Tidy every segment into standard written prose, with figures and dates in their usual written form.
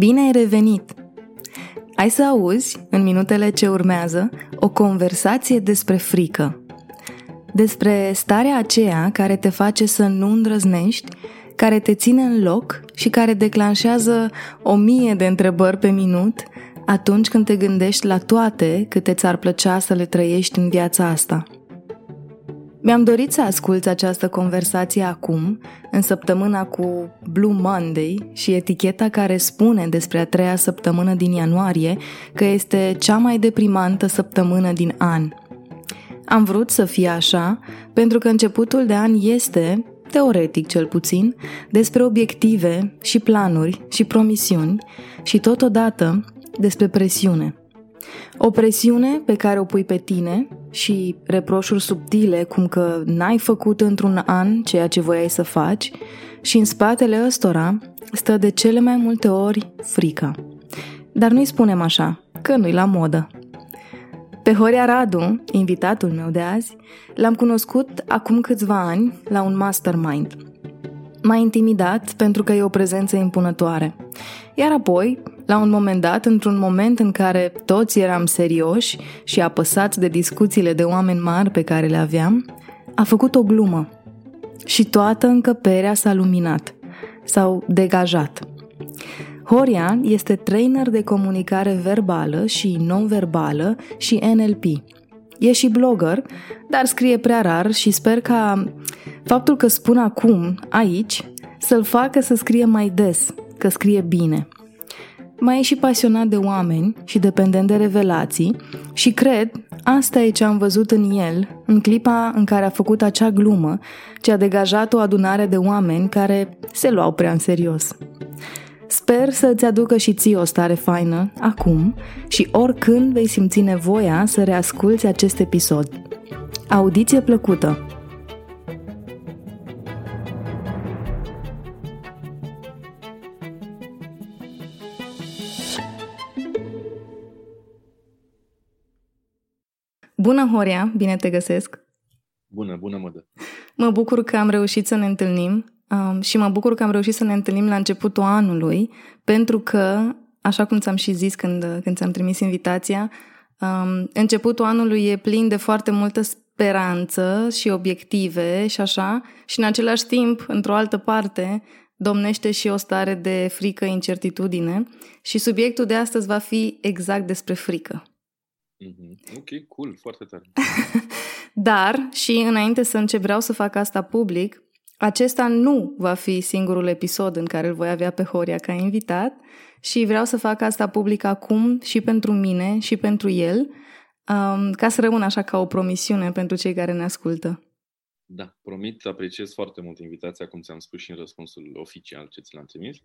Bine ai revenit! Hai să auzi, în minutele ce urmează, o conversație despre frică. Despre starea aceea care te face să nu îndrăznești, care te ține în loc și care declanșează 1000 de întrebări pe minut atunci când te gândești la toate câte ți-ar plăcea să le trăiești în viața asta. Mi-am dorit să asculți această conversație acum, în săptămâna cu Blue Monday și eticheta care spune despre a 3-a săptămână din ianuarie că este cea mai deprimantă săptămână din an. Am vrut să fie așa pentru că începutul de an este, teoretic cel puțin, despre obiective și planuri și promisiuni și totodată despre presiune. O presiune pe care o pui pe tine și reproșuri subtile cum că n-ai făcut într-un an ceea ce voiai să faci și în spatele ăstora stă de cele mai multe ori frica. Dar nu-i spunem așa, că nu-i la modă. Pe Horia Radu, invitatul meu de azi, l-am cunoscut acum câțiva ani la un mastermind. M-a intimidat pentru că e o prezență impunătoare. Iar apoi, la un moment dat, într-un moment în care toți eram serioși și apăsați de discuțiile de oameni mari pe care le aveam, a făcut o glumă și toată încăperea s-a luminat sau degajat. Horia este trainer de comunicare verbală și non-verbală și NLP. E și blogger, dar scrie prea rar și sper ca faptul că spun acum, aici, să-l facă să scrie mai des, că scrie bine. Mai e și pasionat de oameni și dependent de revelații și cred, asta e ce am văzut în el, în clipa în care a făcut acea glumă, ce a degajat o adunare de oameni care se luau prea în serios. Sper să îți aducă și ție o stare faină, acum, și oricând vei simți nevoia să reasculți acest episod. Audiție plăcută! Bună, Horia! Bine te găsesc! Bună, Mădă! Mă bucur că am reușit să ne întâlnim și mă bucur că am reușit să ne întâlnim la începutul anului, pentru că, așa cum ți-am și zis când ți-am trimis invitația, începutul anului e plin de foarte multă speranță și obiective și așa, și în același timp, într-o altă parte, domnește și o stare de frică, incertitudine, și subiectul de astăzi va fi exact despre frică. Ok, cool, foarte tare. Dar, și înainte să încep, vreau să fac asta public, acesta nu va fi singurul episod în care îl voi avea pe Horia ca invitat și vreau să fac asta public acum și pentru mine și pentru el, ca să rămână așa ca o promisiune pentru cei care ne ascultă. Da, promit, apreciez foarte mult invitația, cum ți-am spus și în răspunsul oficial ce ți l-am trimis.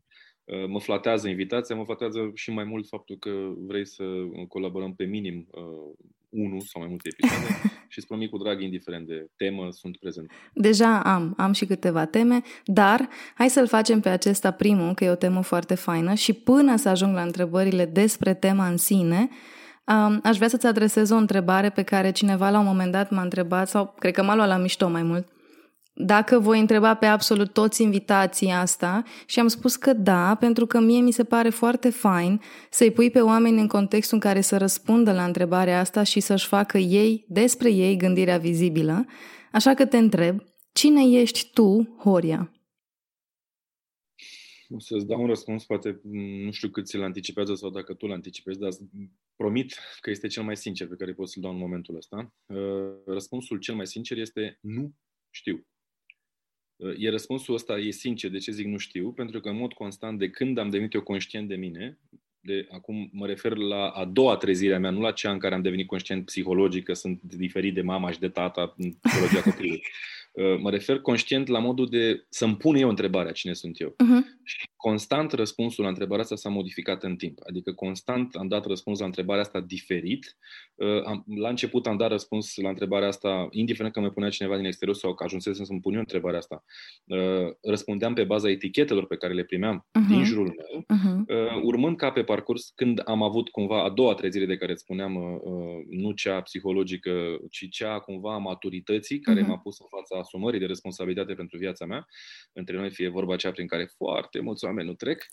Mă flatează invitația, mă flatează și mai mult faptul că vrei să colaborăm pe minim unul sau mai multe episoade și îți promit cu drag, indiferent de temă, sunt prezent. Deja am și câteva teme, dar hai să-l facem pe acesta primul, că e o temă foarte faină și până să ajung la întrebările despre tema în sine, aș vrea să-ți adresez o întrebare pe care cineva la un moment dat m-a întrebat sau cred că m-a luat la mișto mai mult. Dacă voi întreba pe absolut toți invitații asta și am spus că da, pentru că mie mi se pare foarte fain să-i pui pe oameni în contextul în care să răspundă la întrebarea asta și să-și facă ei, despre ei, gândirea vizibilă. Așa că te întreb, cine ești tu, Horia? O să-ți dau un răspuns, poate nu știu cât ți-l anticipează sau dacă tu l-anticipezi, dar promit că este cel mai sincer pe care pot să-l dau în momentul ăsta. Răspunsul cel mai sincer este nu știu. E răspunsul ăsta, e sincer, de ce zic nu știu? Pentru că în mod constant, de când am devenit eu conștient de mine, de acum mă refer la a doua trezire a mea, nu la cea în care am devenit conștient psihologic, că sunt diferit de mama și de tata în psihologia copilului. Mă refer conștient la modul de să-mi pun eu întrebarea cine sunt eu. Uh-huh. Și constant răspunsul la întrebarea asta s-a modificat în timp. Adică constant am dat răspuns la întrebarea asta diferit. La început am dat răspuns la întrebarea asta, indiferent că mă punea cineva din exterior sau că ajunsesem să-mi pun eu întrebarea asta. Răspundeam pe baza etichetelor pe care le primeam din jurul meu, urmând ca pe parcurs, când am avut cumva a doua trezire de care îți spuneam, nu cea psihologică, ci cea cumva a maturității, care m-a pus în fața asumării de responsabilitate pentru viața mea, între noi fie vorba aceea prin care foarte mulți oameni nu trec,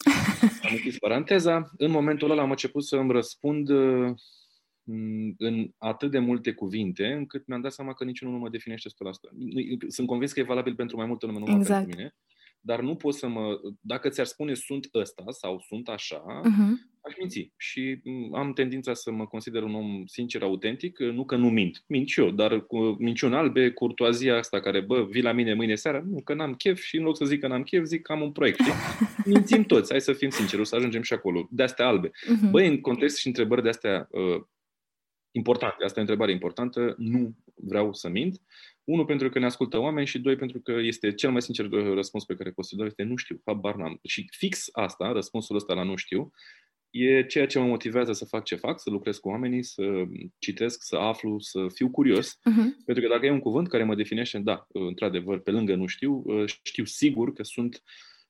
am închis paranteza, în momentul ăla am început să îmi răspund în atât de multe cuvinte, încât mi-am dat seama că niciunul nu mă definește 100%. Sunt convins că e valabil pentru mai multă lume, nu exact. Pentru mine. Dar nu pot să mă... Dacă ți-ar spune sunt ăsta sau sunt așa, aș minți. Și am tendința să mă consider un om sincer, autentic, nu că nu mint. Mint și eu, dar cu minciuni albe, curtoazia asta care, bă, vii la mine mâine seara, nu, că n-am chef și în loc să zic că n-am chef, zic că am un proiect. Mințim toți, hai să fim sinceri, o să ajungem și acolo. De-astea albe. Băi, în context și întrebări de-astea importante, asta e o întrebare importantă, nu vreau să mint. Unu, pentru că ne ascultă oameni și doi, pentru că este cel mai sincer răspuns pe care poți să-l dau este nu știu, habar n-am. Și fix asta, răspunsul ăsta la nu știu, e ceea ce mă motivează să fac ce fac, să lucrez cu oamenii, să citesc, să aflu, să fiu curios. Pentru că dacă e un cuvânt care mă definește, da, într-adevăr, pe lângă nu știu, știu sigur că sunt,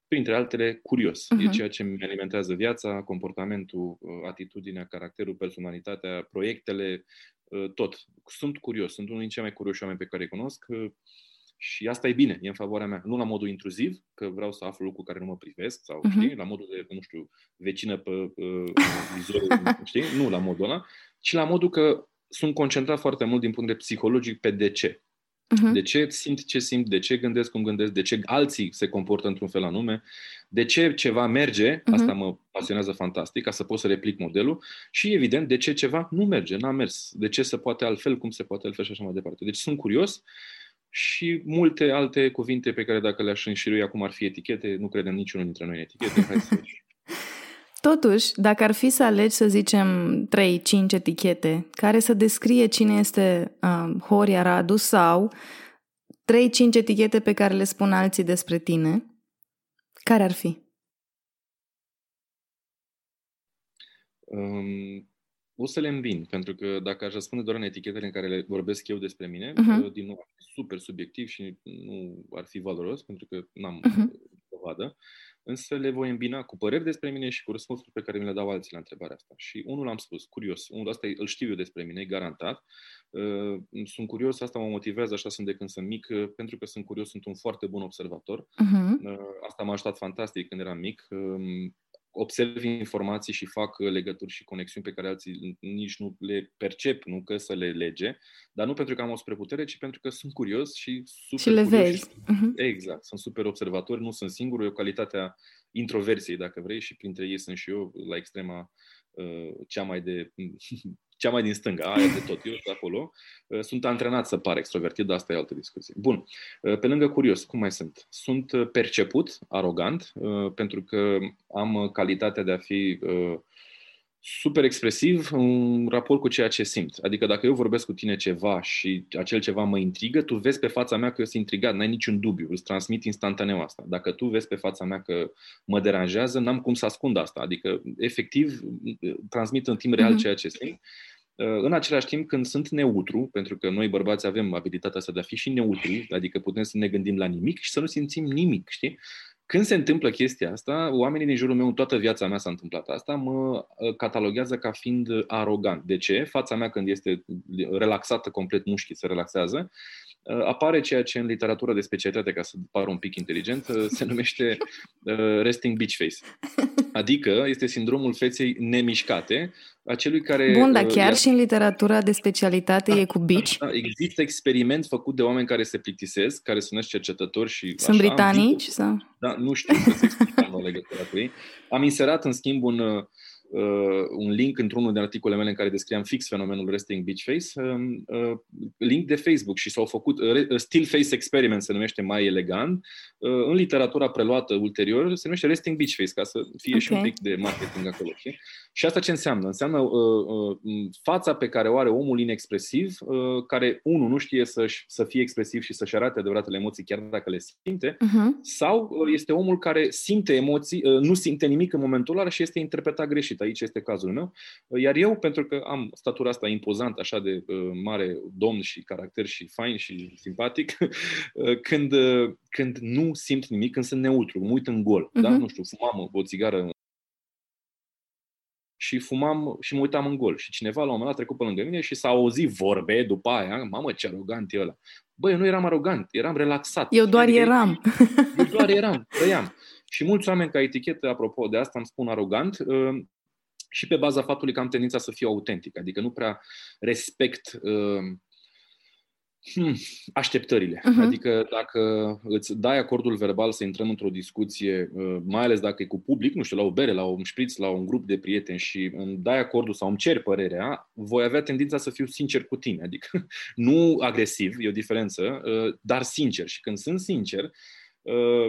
printre altele, curios. E ceea ce îmi alimentează viața, comportamentul, atitudinea, caracterul, personalitatea, proiectele, tot. Sunt curios, sunt unul din cei mai curioși oameni pe care îi cunosc și asta e bine, e în favoarea mea. Nu la modul intruziv, că vreau să aflu lucruri care nu mă privesc sau, știi, la modul de, nu știu, vecină pe vizorul, știi, nu la modul ăla, ci la modul că sunt concentrat foarte mult din punct de psihologic pe de ce. De ce simt ce simt, de ce gândesc cum gândesc, de ce alții se comportă într-un fel anume, de ce ceva merge, asta mă pasionează fantastic, ca să pot să replic modelul și evident de ce ceva nu merge, n-a mers, de ce se poate altfel, cum se poate altfel și așa mai departe. Deci sunt curios și multe alte cuvinte pe care dacă le-aș înșirui acum ar fi etichete, nu credem niciunul dintre noi în etichete, hai să... Totuși, dacă ar fi să alegi, să zicem, 3-5 etichete care să descrie cine este Horia Radu sau 3-5 etichete pe care le spun alții despre tine, care ar fi? O să le îmbin, pentru că dacă aș răspunde doar în etichetele în care le vorbesc eu despre mine, din nou, super subiectiv și nu ar fi valoros, pentru că n-am dovadă. Însă le voi îmbina cu păreri despre mine și cu răspunsuri pe care mi le dau alții la întrebarea asta. Și unul l-am spus, curios, unul ăsta îl știu eu despre mine, garantat. Sunt curios, asta mă motivează, așa sunt de când sunt mic, pentru că sunt curios, sunt un foarte bun observator. Asta m-a ajutat fantastic când eram mic. Observ informații și fac legături și conexiuni pe care alții nici nu le percep, nu că să le lege, dar nu pentru că am o supraputere, ci pentru că sunt curios și super și le curios. Vezi. Exact, sunt super observatori, nu sunt singur, e o calitatea introversiei, dacă vrei, și printre ei sunt și eu la extrema cea mai din stânga, aia de tot, eu de acolo. Sunt antrenat să par extrovertit, dar asta e altă discuție. Bun, pe lângă curios, cum mai sunt? Sunt perceput, arogant, pentru că am calitatea de a fi super expresiv în raport cu ceea ce simt. Adică dacă eu vorbesc cu tine ceva și acel ceva mă intrigă, tu vezi pe fața mea că eu sunt intrigat, n-ai niciun dubiu, îți transmit instantaneu asta. Dacă tu vezi pe fața mea că mă deranjează, n-am cum să ascund asta. Adică, efectiv, transmit în timp real ceea ce simt. În același timp, când sunt neutru, pentru că noi bărbați avem abilitatea asta de a fi și neutri, adică putem să ne gândim la nimic și să nu simțim nimic, știi? Când se întâmplă chestia asta, oamenii din jurul meu, în toată viața mea s-a întâmplat asta, mă cataloguează ca fiind arogant. De ce? Fața mea când este relaxată complet, mușchii se relaxează, apare ceea ce în literatura de specialitate, ca să pară un pic inteligent, se numește resting bitch face. Adică este sindromul feței nemișcate, acelui care... Bun, dar chiar și în literatura de specialitate e cu bitch? Da, există experiment făcut de oameni care se plictisesc, care sunt cercetători și... Sunt așa, britanici? Sau? Da, nu știu să se explicăm la legătura cu ei. Am inserat, în schimb, un link într-unul de articole mele în care descriam fix fenomenul resting bitch face, link de Facebook și s-au făcut still face experiment, se numește mai elegant, în literatura preluată ulterior se numește resting bitch face, ca să fie și un pic de marketing acolo. Okay? Și asta ce înseamnă? Înseamnă fața pe care o are omul inexpresiv, care unul nu știe să fie expresiv și să-și arate adevăratele emoții chiar dacă le simte, sau este omul care simte emoții, nu simte nimic în momentul ăla și este interpretat greșit. Aici este cazul meu, iar eu, pentru că am statura asta impozantă, așa de mare domn și caracter și fain și simpatic, când nu simt nimic, când sunt neutru, mă uit în gol, da? Nu știu, fumam o țigară și fumam și mă uitam în gol. Și cineva la un moment dat a trecut pe lângă mine și s-a auzit vorbe după aia, mamă, ce arogant e ăla. Băi, eu nu eram arogant, eram relaxat. Eu doar eram, trăiam. Și mulți oameni ca etichetă, apropo de asta, îmi spun arogant și pe baza faptului că am tendința să fiu autentic. Adică nu prea respect așteptările. Uh-huh. Adică dacă îți dai acordul verbal să intrăm într-o discuție, mai ales dacă e cu public, nu știu, la o bere, la un șpriț, la un grup de prieteni și îmi dai acordul sau îmi ceri părerea, voi avea tendința să fiu sincer cu tine. Adică nu agresiv, e o diferență, dar sincer. Și când sunt sincer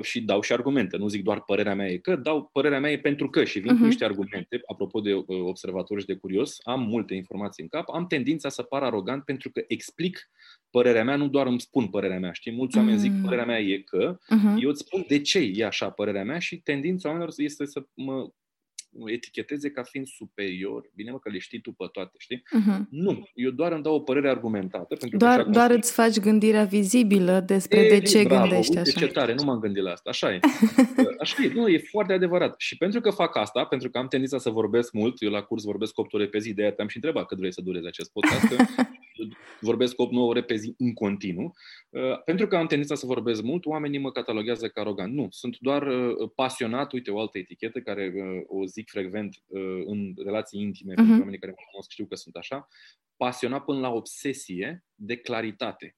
și dau și argumente, nu zic doar părerea mea e că, dau părerea mea e pentru că și vin cu niște argumente. Apropo de observator și de curios, am multe informații în cap, am tendința să par arogant pentru că explic părerea mea, nu doar îmi spun părerea mea, știi? Mulți oameni zic părerea mea e că, eu îți spun de ce e așa părerea mea și tendința oamenilor este să mă eticheteze ca fiind superior. Bine mă că le știi tu pe toate, știi? Nu, eu doar îmi dau o părere argumentată. Pentru doar îți faci gândirea vizibilă despre de ce bravo, gândești așa. Ce tare, nu m-am gândit la asta, așa e. Așa e, nu, e foarte adevărat. Și pentru că fac asta, pentru că am tendința să vorbesc mult, eu la curs vorbesc 8 ore pe zi, de-aia te-am și întrebat cât vrei să dureze acest podcast, că vorbesc 8-9 ore pe zi în continuu. Pentru că am tendința să vorbesc mult, oamenii mă cataloguează ca arogant. Nu, sunt doar pasionat, uite o altă etichetă care o zic frecvent în relații intime, pentru oamenii care mă cunosc știu că sunt așa, pasionat până la obsesie de claritate.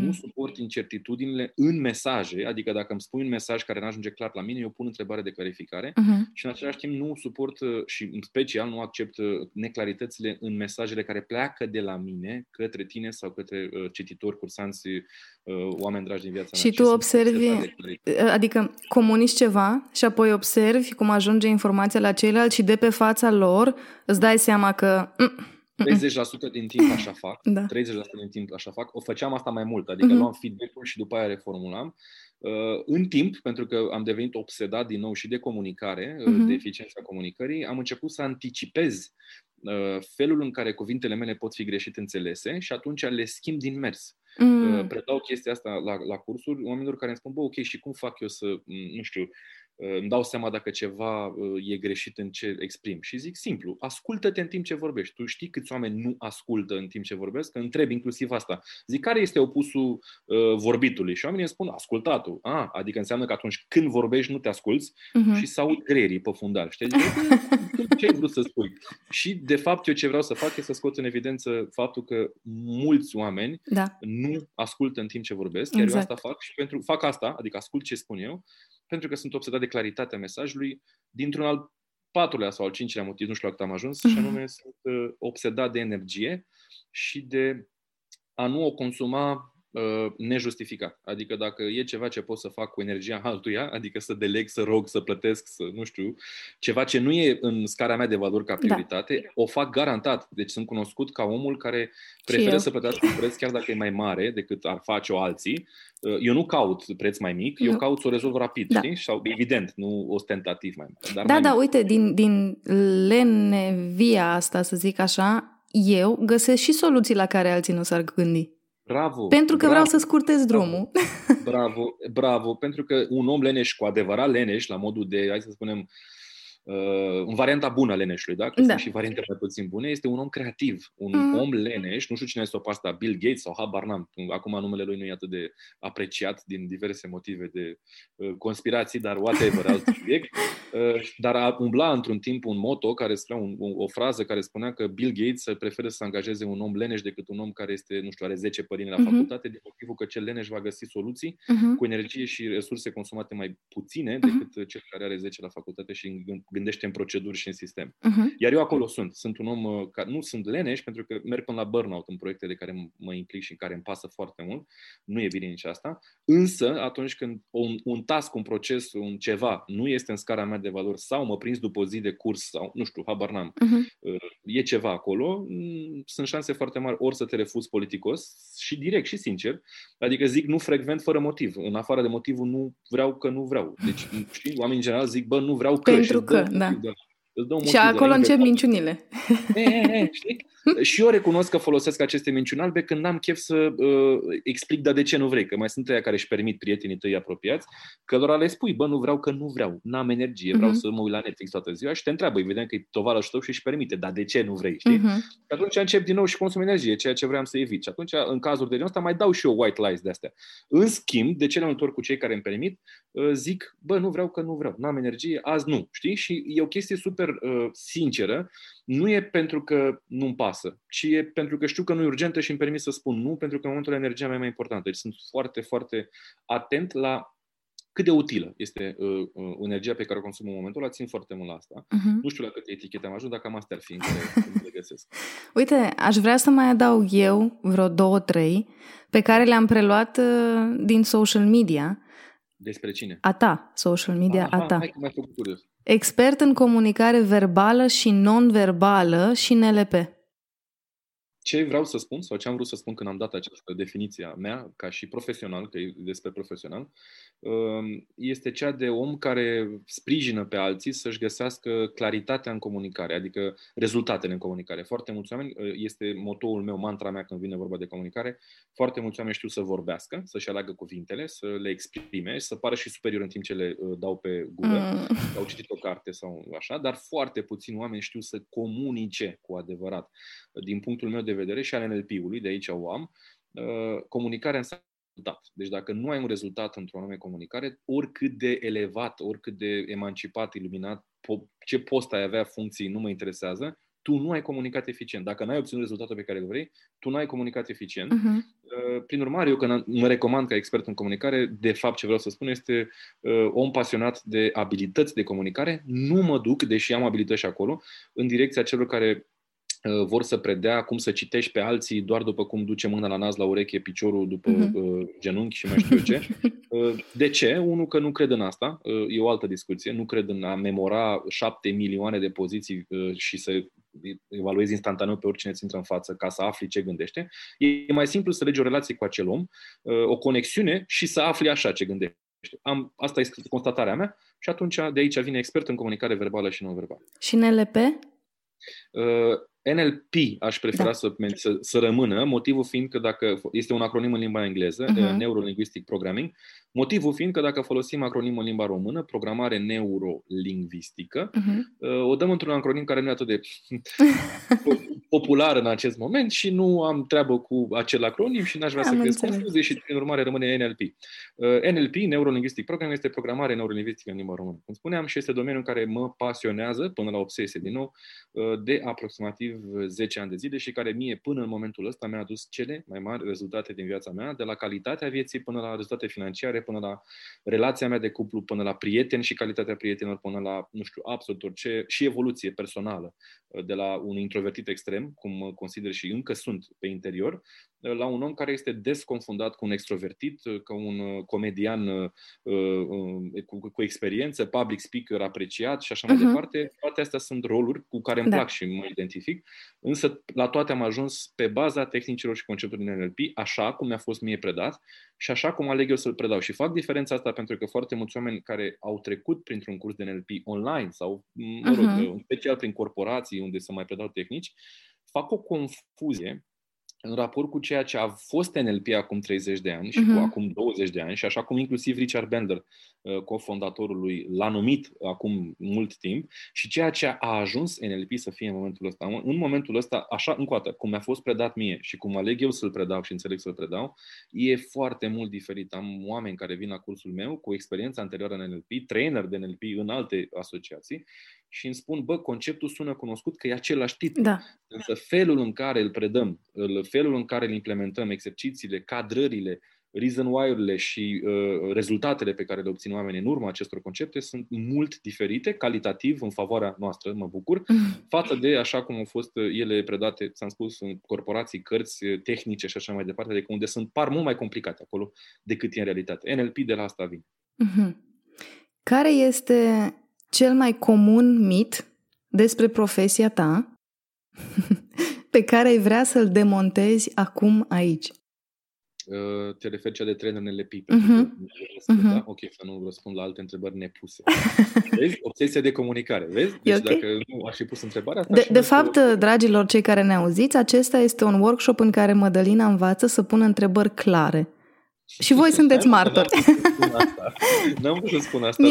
Nu suport incertitudinile în mesaje, adică dacă îmi spui un mesaj care nu ajunge clar la mine, eu pun întrebare de clarificare și în același timp nu suport și în special nu accept neclaritățile în mesajele care pleacă de la mine către tine sau către cititori, cursanți, oameni dragi din viața mea. Și tu observi, adică comunici ceva și apoi observi cum ajunge informația la ceilalți și de pe fața lor îți dai seama că 30% din timp așa fac, da. 30% din timp așa fac. O făceam asta mai mult, adică luam feedback-ul și după aia reformulam. În timp, pentru că am devenit obsedat din nou și de comunicare, de eficiența comunicării, am început să anticipez felul în care cuvintele mele pot fi greșit înțelese și atunci le schimb din mers. Predau chestia asta la cursuri oamenilor care îmi spun, bă, ok, și cum fac eu să, nu știu, îmi dau seama dacă ceva e greșit în ce exprim. Și zic simplu, ascultă-te în timp ce vorbești. Tu știi câți oameni nu ascultă în timp ce vorbesc? Că întreb inclusiv asta. Zic, care este opusul vorbitului? Și oamenii îmi spun, ascultatul. Adică înseamnă că atunci când vorbești nu te asculți și s-aud greierii pe fundal. Știi? Ce ai vrut să spui? Și de fapt eu ce vreau să fac e să scot în evidență faptul că mulți oameni nu ascultă în timp ce vorbesc. Exact. Chiar eu asta fac și fac asta, adică ascult ce spun eu, pentru că sunt obsedat de claritatea mesajului dintr-un al patrulea sau al cincilea motiv, nu știu la cât am ajuns, și anume sunt obsedat de energie și de a nu o consuma nejustificat. Adică dacă e ceva ce pot să fac cu energia altuia, adică să deleg, să rog, să plătesc, să nu știu, ceva ce nu e în scara mea de valori ca prioritate, o fac garantat. Deci sunt cunoscut ca omul care preferă să plătească un preț chiar dacă e mai mare decât ar face-o alții. Eu nu caut preț mai mic, eu caut să o rezolv rapid, știi? Sau evident, nu ostentativ mai mare. Dar uite, din lenevia asta, să zic așa, eu găsesc și soluții la care alții nu s-ar gândi. Bravo! Pentru că vreau să scurtez drumul. Bravo! Pentru că un om leneș, cu adevărat leneș, la modul de, hai să spunem, în varianta bună a leneșului, da? Că sunt și variante mai puțin bune, este un om creativ. Un om leneș, nu știu cine este o pasta, Bill Gates sau habar n-am, acum numele lui nu e atât de apreciat din diverse motive de conspirații, dar whatever, alt subiect. Dar a umbla într-un timp un motto, care spunea o frază care spunea că Bill Gates preferă să angajeze un om leneș decât un om care este, nu știu, are 10 părini la facultate, din motivul că cel leneș va găsi soluții cu energie și resurse consumate mai puține decât cel care are 10 la facultate și gândește în proceduri și în sistem. Iar eu acolo sunt un om care nu sunt leneș pentru că merg până la burnout în proiecte de care mă implic și în care îmi pasă foarte mult. Nu e bine nici asta. Însă, atunci când un task, un proces, un ceva nu este în scara mea de valori sau mă prins după o zi de curs sau, nu știu, habar n-am, e ceva acolo, sunt șanse foarte mari ori să te refuzi politicos și direct și sincer. Adică zic nu frecvent fără motiv. În afară de motivul nu vreau că nu vreau. Deci, oamenii în general zic, bă, nu vreau că. Pentru că. Da. Îți dau și acolo încep minciunile. Știi? Și eu recunosc că folosesc aceste minciuni albe când am chef să explic, dar de ce nu vrei? Că mai sunt ăia care își permit, prietenii tăi apropiați, că lor le spui, bă, nu vreau, că nu vreau, n-am energie, vreau să mă uit la Netflix toată ziua și te întreabă, evident că e tovarășul tău și își permite, dar de ce nu vrei? Știi? Și atunci încep din nou și consum energie, ceea ce vreau să evit. Și atunci, în cazuri de genul ăsta, mai dau și eu white lies de astea. În schimb, de ce le întorc cu cei care îmi permit, zic, bă, nu vreau, că nu vreau, n-am energie, azi nu, știi? Și e o chestie super sinceră. Nu e pentru că nu-mi pasă, ci e pentru că știu că nu e urgentă și îmi permit să spun nu, pentru că în momentul energia mea e mai importantă. Deci sunt foarte, foarte atent la cât de utilă este energia pe care o consum în momentul ăla. Țin foarte mult la asta. Nu știu la câte etichete am ajuns, dar cam astea ar fi în care le găsesc. Uite, aș vrea să mai adaug eu vreo 2-3 pe care le-am preluat din social media. Despre cine? A ta, social media a ta. Hai că m-ai făcut curios. Expert în comunicare verbală și non-verbală și NLP. Ce vreau să spun sau ce am vrut să spun când am dat această definiție a mea, ca și profesional, că e despre profesional, este cea de om care sprijină pe alții să-și găsească claritatea în comunicare, adică rezultatele în comunicare. Foarte mulți oameni, este motoul meu, mantra mea când vine vorba de comunicare, foarte mulți oameni știu să vorbească, să-și aleagă cuvintele, să le exprime, să pară și superior în timp ce le dau pe gură, au citit o carte sau așa, dar foarte puțini oameni știu să comunice cu adevărat. Din punctul meu de vedere și al NLP-ului, de aici o am, comunicarea înseamnă rezultat. Deci dacă nu ai un rezultat într-o anume comunicare, oricât de elevat, oricât de emancipat, iluminat, ce post ai avea, funcții, nu mă interesează, tu nu ai comunicat eficient. Dacă n-ai obținut rezultatul pe care îl vrei, tu n-ai comunicat eficient. Prin urmare, eu când mă recomand ca expert în comunicare, de fapt ce vreau să spun este om pasionat de abilități de comunicare, nu mă duc, deși am abilități și acolo, în direcția celor care vor să predea cum să citești pe alții doar după cum duce mâna la nas, la ureche, piciorul după genunchi și mai știu eu ce. De ce? Unul, că nu cred în asta, e o altă discuție, nu cred în a memora 7 milioane de poziții și să evaluezi instantaneu pe oricine îți intră în față ca să afli ce gândește. E mai simplu să legi o relație cu acel om, o conexiune și să afli așa ce gândește. Asta e constatarea mea și atunci de aici vine expert în comunicare verbală și non-verbală. Și NLP? NLP aș prefera să rămână, motivul fiind că dacă este un acronim în limba engleză, Neurolinguistic Programming, motivul fiind că dacă folosim acronimul în limba română, Programare Neurolingvistică, o dăm într-un acronim care nu e atât de popular în acest moment și nu am treabă cu acel acronim și n-aș vrea să cresc confuzie și prin urmare rămâne NLP. NLP, Neurolinguistic Programming, este Programare Neurolingvistică în limba română. Cum spuneam, și este domeniul care mă pasionează, până la obsesie din nou, de aproximativ 10 ani de zile și care mie până în momentul ăsta mi-a adus cele mai mari rezultate din viața mea, de la calitatea vieții până la rezultate financiare, până la relația mea de cuplu, până la prieteni și calitatea prietenilor, până la, nu știu, absolut orice, și evoluție personală, de la un introvertit extrem, cum consider și încă sunt pe interior, la un om care este desconfundat cu un extrovertit, ca un comedian cu experiență, public speaker apreciat și așa mai departe. Toate astea sunt roluri cu care îmi plac și mă identific, însă la toate am ajuns pe baza tehnicilor și conceptului din NLP, așa cum mi-a fost mie predat și așa cum aleg eu să-l predau. Și fac diferența asta pentru că foarte mulți oameni care au trecut printr-un curs de NLP online sau, mă rog, în special prin corporații unde se mai predau tehnici, fac o confuzie în raport cu ceea ce a fost NLP acum 30 de ani și cu acum 20 de ani și așa cum inclusiv Richard Bandler, cofondatorul lui, l-a numit acum mult timp și ceea ce a ajuns NLP să fie în momentul ăsta. În momentul ăsta, așa încoată, cum mi-a fost predat mie și cum aleg eu să-l predau și înțeleg să-l predau, e foarte mult diferit. Am oameni care vin la cursul meu cu experiența anterioară în NLP, trainer de NLP în alte asociații, și îmi spun, bă, conceptul sună cunoscut, că e același tip. Însă felul în care îl predăm, felul în care îl implementăm, exercițiile, cadrările, reason why-urile și rezultatele pe care le obțin oamenii în urma acestor concepte sunt mult diferite, calitativ, în favoarea noastră, mă bucur, față de așa cum au fost ele predate, ți-am spus, în corporații, cărți tehnice și așa mai departe, adică unde sunt par mult mai complicate acolo decât e în realitate. NLP de la asta vine. Care este cel mai comun mit despre profesia ta pe care ai vrea să-l demontezi acum aici? te referi cea de trainer NLP. Da? Ok, să nu răspund la alte întrebări nepuse. Vezi? Obsesia de comunicare, vezi? Deci okay. Dacă nu aș fi pus întrebarea asta... De fapt, dragilor cei care ne auziți, acesta este un workshop în care Mădălina învață să pună întrebări clare. Și voi sunteți martori. N-am vrut să spun asta.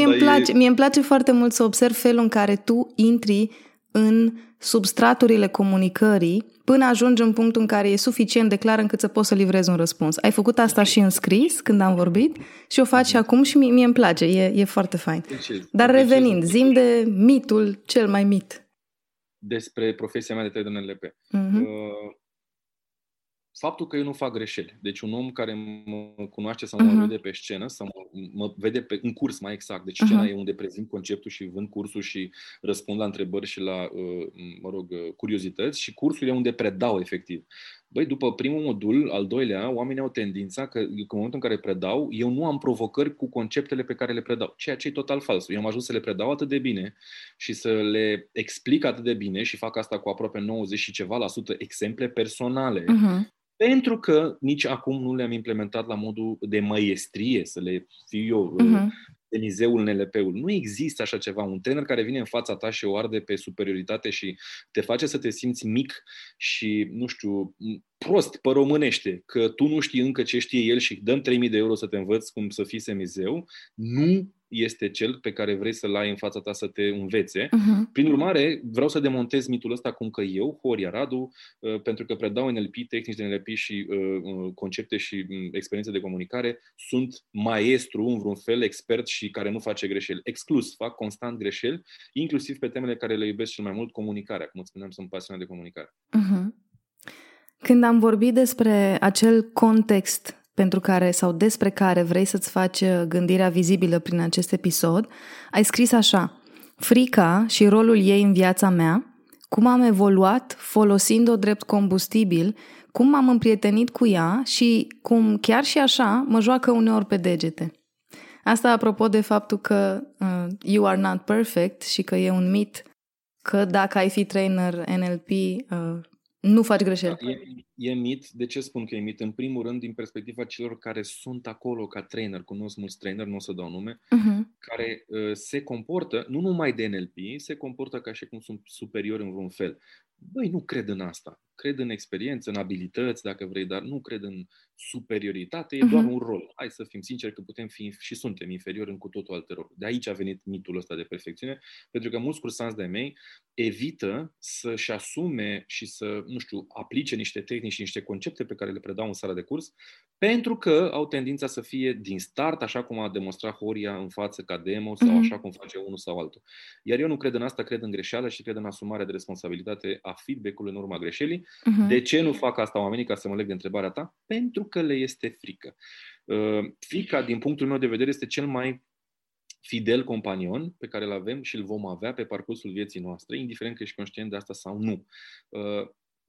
Mie îmi place foarte mult să observ felul în care tu intri în substraturile comunicării până ajungi în punctul în care e suficient de clar încât să poți să livrezi un răspuns. Ai făcut asta și în scris, când am vorbit, și o faci acum și mie îmi place. E foarte fain. Dar revenind, zi-mi de mitul cel mai mit. Despre profesia mea de trainer NLP. Faptul că eu nu fac greșeli. Deci un om care mă cunoaște sau mă vede pe scenă sau mă vede în curs mai exact. Deci scena e unde prezint conceptul și vând cursul și răspund la întrebări și la, curiozități. Și cursul e unde predau efectiv. Băi, după primul modul, al doilea, oamenii au tendința că în momentul în care predau, eu nu am provocări cu conceptele pe care le predau, ceea ce e total fals. Eu am ajuns să le predau atât de bine și să le explic atât de bine și fac asta cu aproape 90% exemple personale. Pentru că nici acum nu le-am implementat la modul de măiestrie, să le fiu eu Elizeul, NLP-ul. Nu există așa ceva. Un trainer care vine în fața ta și o arde pe superioritate și te face să te simți mic și, nu știu, prost pe românește, că tu nu știi încă ce știe el și dăm 3.000 de euro să te învăț cum să fii semizeu, nu este cel pe care vrei să-l ai în fața ta să te învețe. Prin urmare, vreau să demontez mitul ăsta cum că eu, Horia Radu, pentru că predau NLP, tehnici de NLP și concepte și experiențe de comunicare, sunt maestru în vreun fel, expert și care nu face greșeli. Exclus, fac constant greșeli, inclusiv pe temele care le iubesc cel mai mult, comunicarea. Cum îți spuneam, sunt pasionat de comunicare. Când am vorbit despre acel context pentru care sau despre care vrei să-ți faci gândirea vizibilă prin acest episod, ai scris așa: frica și rolul ei în viața mea, cum am evoluat folosind-o drept combustibil, cum m-am împrietenit cu ea și cum chiar și așa mă joacă uneori pe degete. Asta apropo de faptul că you are not perfect și că e un mit că dacă ai fi trainer NLP... nu faci greșeli. E mit. De ce spun că e mit? În primul rând, din perspectiva celor care sunt acolo ca trainer, cunosc mulți trainer, nu o să dau nume, care se comportă, nu numai de NLP, se comportă ca și cum sunt superiori în vreun fel. Băi, nu cred în asta. Cred în experiență, în abilități, dacă vrei, dar nu cred în superioritate, e doar un rol. Hai să fim sinceri că putem fi și suntem inferiori în cu totul alte roluri. De aici a venit mitul ăsta de perfecțiune, pentru că mulți cursanți de-ai mei evită să-și asume și să, nu știu, aplice niște tehnici și niște concepte pe care le predau în sala de curs, pentru că au tendința să fie din start, așa cum a demonstrat Horia în față ca demo sau așa cum face unul sau altul. Iar eu nu cred în asta, cred în greșeală și cred în asumarea de responsabilitate a feedback-ului în urma greșelii. De ce nu fac asta oamenii, ca să mă leg de întrebarea ta? Pentru că le este frică. Frica, din punctul meu de vedere, este cel mai fidel companion pe care îl avem și îl vom avea pe parcursul vieții noastre, indiferent că ești conștient de asta sau nu.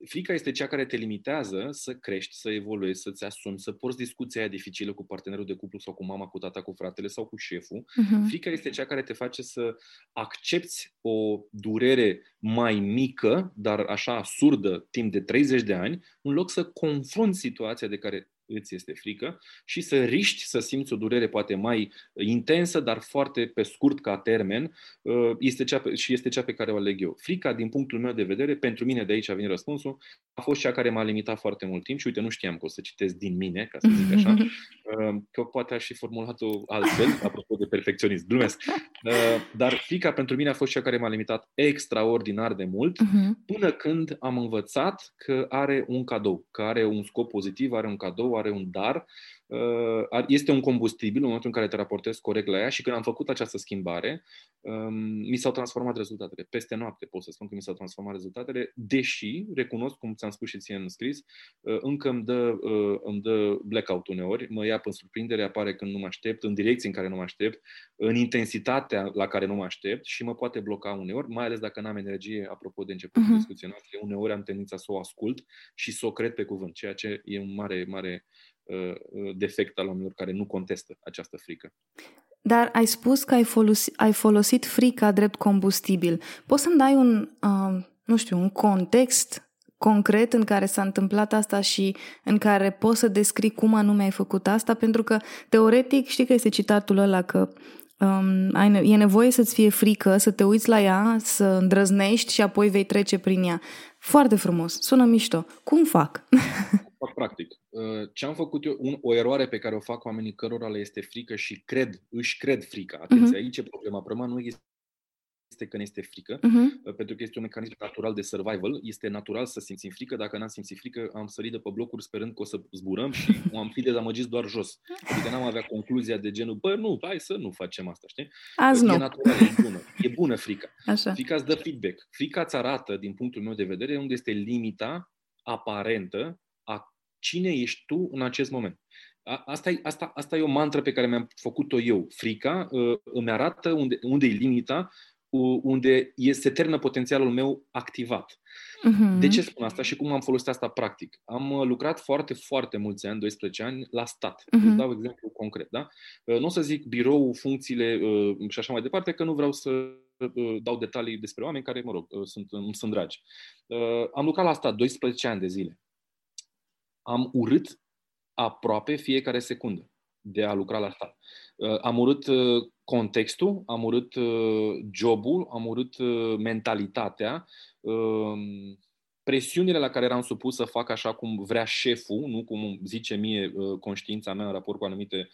Frica este cea care te limitează să crești, să evoluezi, să-ți asumi, să porți discuția aia dificilă cu partenerul de cuplu sau cu mama, cu tata, cu fratele sau cu șeful. Frica este cea care te face să accepti o durere mai mică, dar așa surdă, timp de 30 de ani, în loc să confrunți situația de care îți este frică și să riști să simți o durere poate mai intensă, dar foarte pe scurt ca termen, este cea pe care o aleg eu. Frica, din punctul meu de vedere, pentru mine, de aici a venit răspunsul, a fost cea care m-a limitat foarte mult timp și uite, nu știam că o să citesc din mine, ca să zic așa, că poate aș fi formulat-o altfel, apropo de perfecționism, glumesc, dar frica pentru mine a fost cea care m-a limitat extraordinar de mult, până când am învățat că are un cadou, că are un scop pozitiv, are un cadou, are un dar, este un combustibil în momentul în care te raportezi corect la ea și când am făcut această schimbare, mi s-au transformat rezultatele. Peste noapte pot să spun că mi s-au transformat rezultatele, deși, recunosc, cum ți-am spus și ție în scris, încă îmi dă blackout uneori, mă ia pe surprindere, apare când nu mă aștept, în direcții în care nu mă aștept, în intensitatea la care nu mă aștept și mă poate bloca uneori, mai ales dacă n-am energie, apropo de începutul discuției noastre, uneori am tendința să o ascult și să o cred pe cuvânt, ceea ce e un mare defect al oamenilor care nu contestă această frică. Dar ai spus că ai folosit frica drept combustibil. Poți să-mi dai un context concret în care s-a întâmplat asta și în care poți să descrii cum anume ai făcut asta, pentru că teoretic știi că este citatul ăla că e nevoie să-ți fie frică, să te uiți la ea, să îndrăznești și apoi vei trece prin ea. Foarte frumos, sună mișto. Cum fac? Practic. Ce am făcut eu, o eroare pe care o fac oamenii cărora le este frică și își cred frica. Atenție, aici e problema. Problema nu este că ne este frică, pentru că este un mecanism natural de survival. Este natural să simțim frică. Dacă n-am simțit frică, am sărit de pe blocuri sperând că o să zburăm și am fi dezamăgiți doar jos. Adică n-am avea concluzia de genul, bă, nu, hai să nu facem asta, știi? Azi nu. E natural, e bună. E bună frica. Așa. Frica îți dă feedback. Frica îți arată, din punctul meu de vedere, unde este limita aparentă a cine ești tu în acest moment. Asta e o mantră pe care mi-am făcut-o eu. Frica îmi arată unde e limita, unde se termină potențialul meu activat. De ce spun asta și cum am folosit asta practic? Am lucrat foarte, foarte mulți ani, 12 ani, la stat. Îți dau exemplu concret, da? Nu o să zic birou, funcțiile și așa mai departe, că nu vreau să dau detalii despre oameni care, mă rog, îmi sunt dragi. Am lucrat la stat 12 ani de zile. Am urât aproape fiecare secundă de a lucra la stat. Am urât contextul, am urât jobul, am urât mentalitatea, presiunile la care eram supus să fac așa cum vrea șeful, nu cum zice mie conștiința mea în raport cu anumite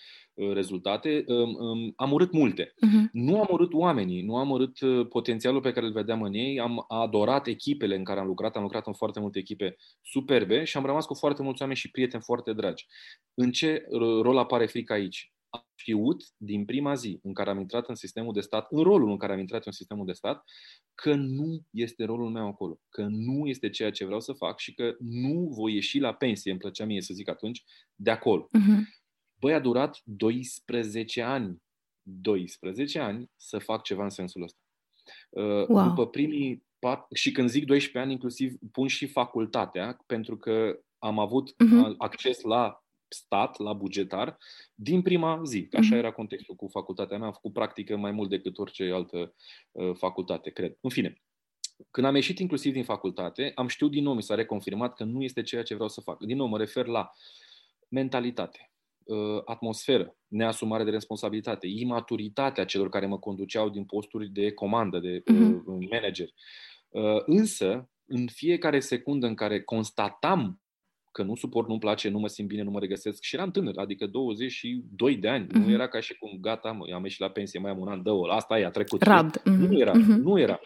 rezultate. Am urât multe. Nu am urât oamenii, nu am urât potențialul pe care îl vedeam în ei, am adorat echipele în care am lucrat în foarte multe echipe superbe și am rămas cu foarte mulți oameni și prieteni foarte dragi. În ce rol apare frica aici? Am știut din prima zi în care am intrat în sistemul de stat, în rolul în care am intrat în sistemul de stat, că nu este rolul meu acolo, că nu este ceea ce vreau să fac și că nu voi ieși la pensie, îmi plăcea mie să zic atunci, de acolo. Băi, a durat 12 ani să fac ceva în sensul ăsta. Wow. După primii 4, și când zic 12 ani, inclusiv pun și facultatea, pentru că am avut acces la stat, la bugetar, din prima zi. Așa era contextul cu facultatea mea. Am făcut practică mai mult decât orice altă facultate, cred. În fine, când am ieșit inclusiv din facultate, am știut din nou, mi s-a reconfirmat că nu este ceea ce vreau să fac. Din nou, mă refer la mentalitate, atmosferă, neasumare de responsabilitate, imaturitatea celor care mă conduceau din posturi de comandă, de manageri. Însă, în fiecare secundă în care constatam că nu suport, nu-mi place, nu mă simt bine, nu mă regăsesc. Și eram tânăr, adică 22 de ani. Nu era ca și cum, gata, am ieșit la pensie, mai am un an, dă-o, asta e, a trecut. Nu era.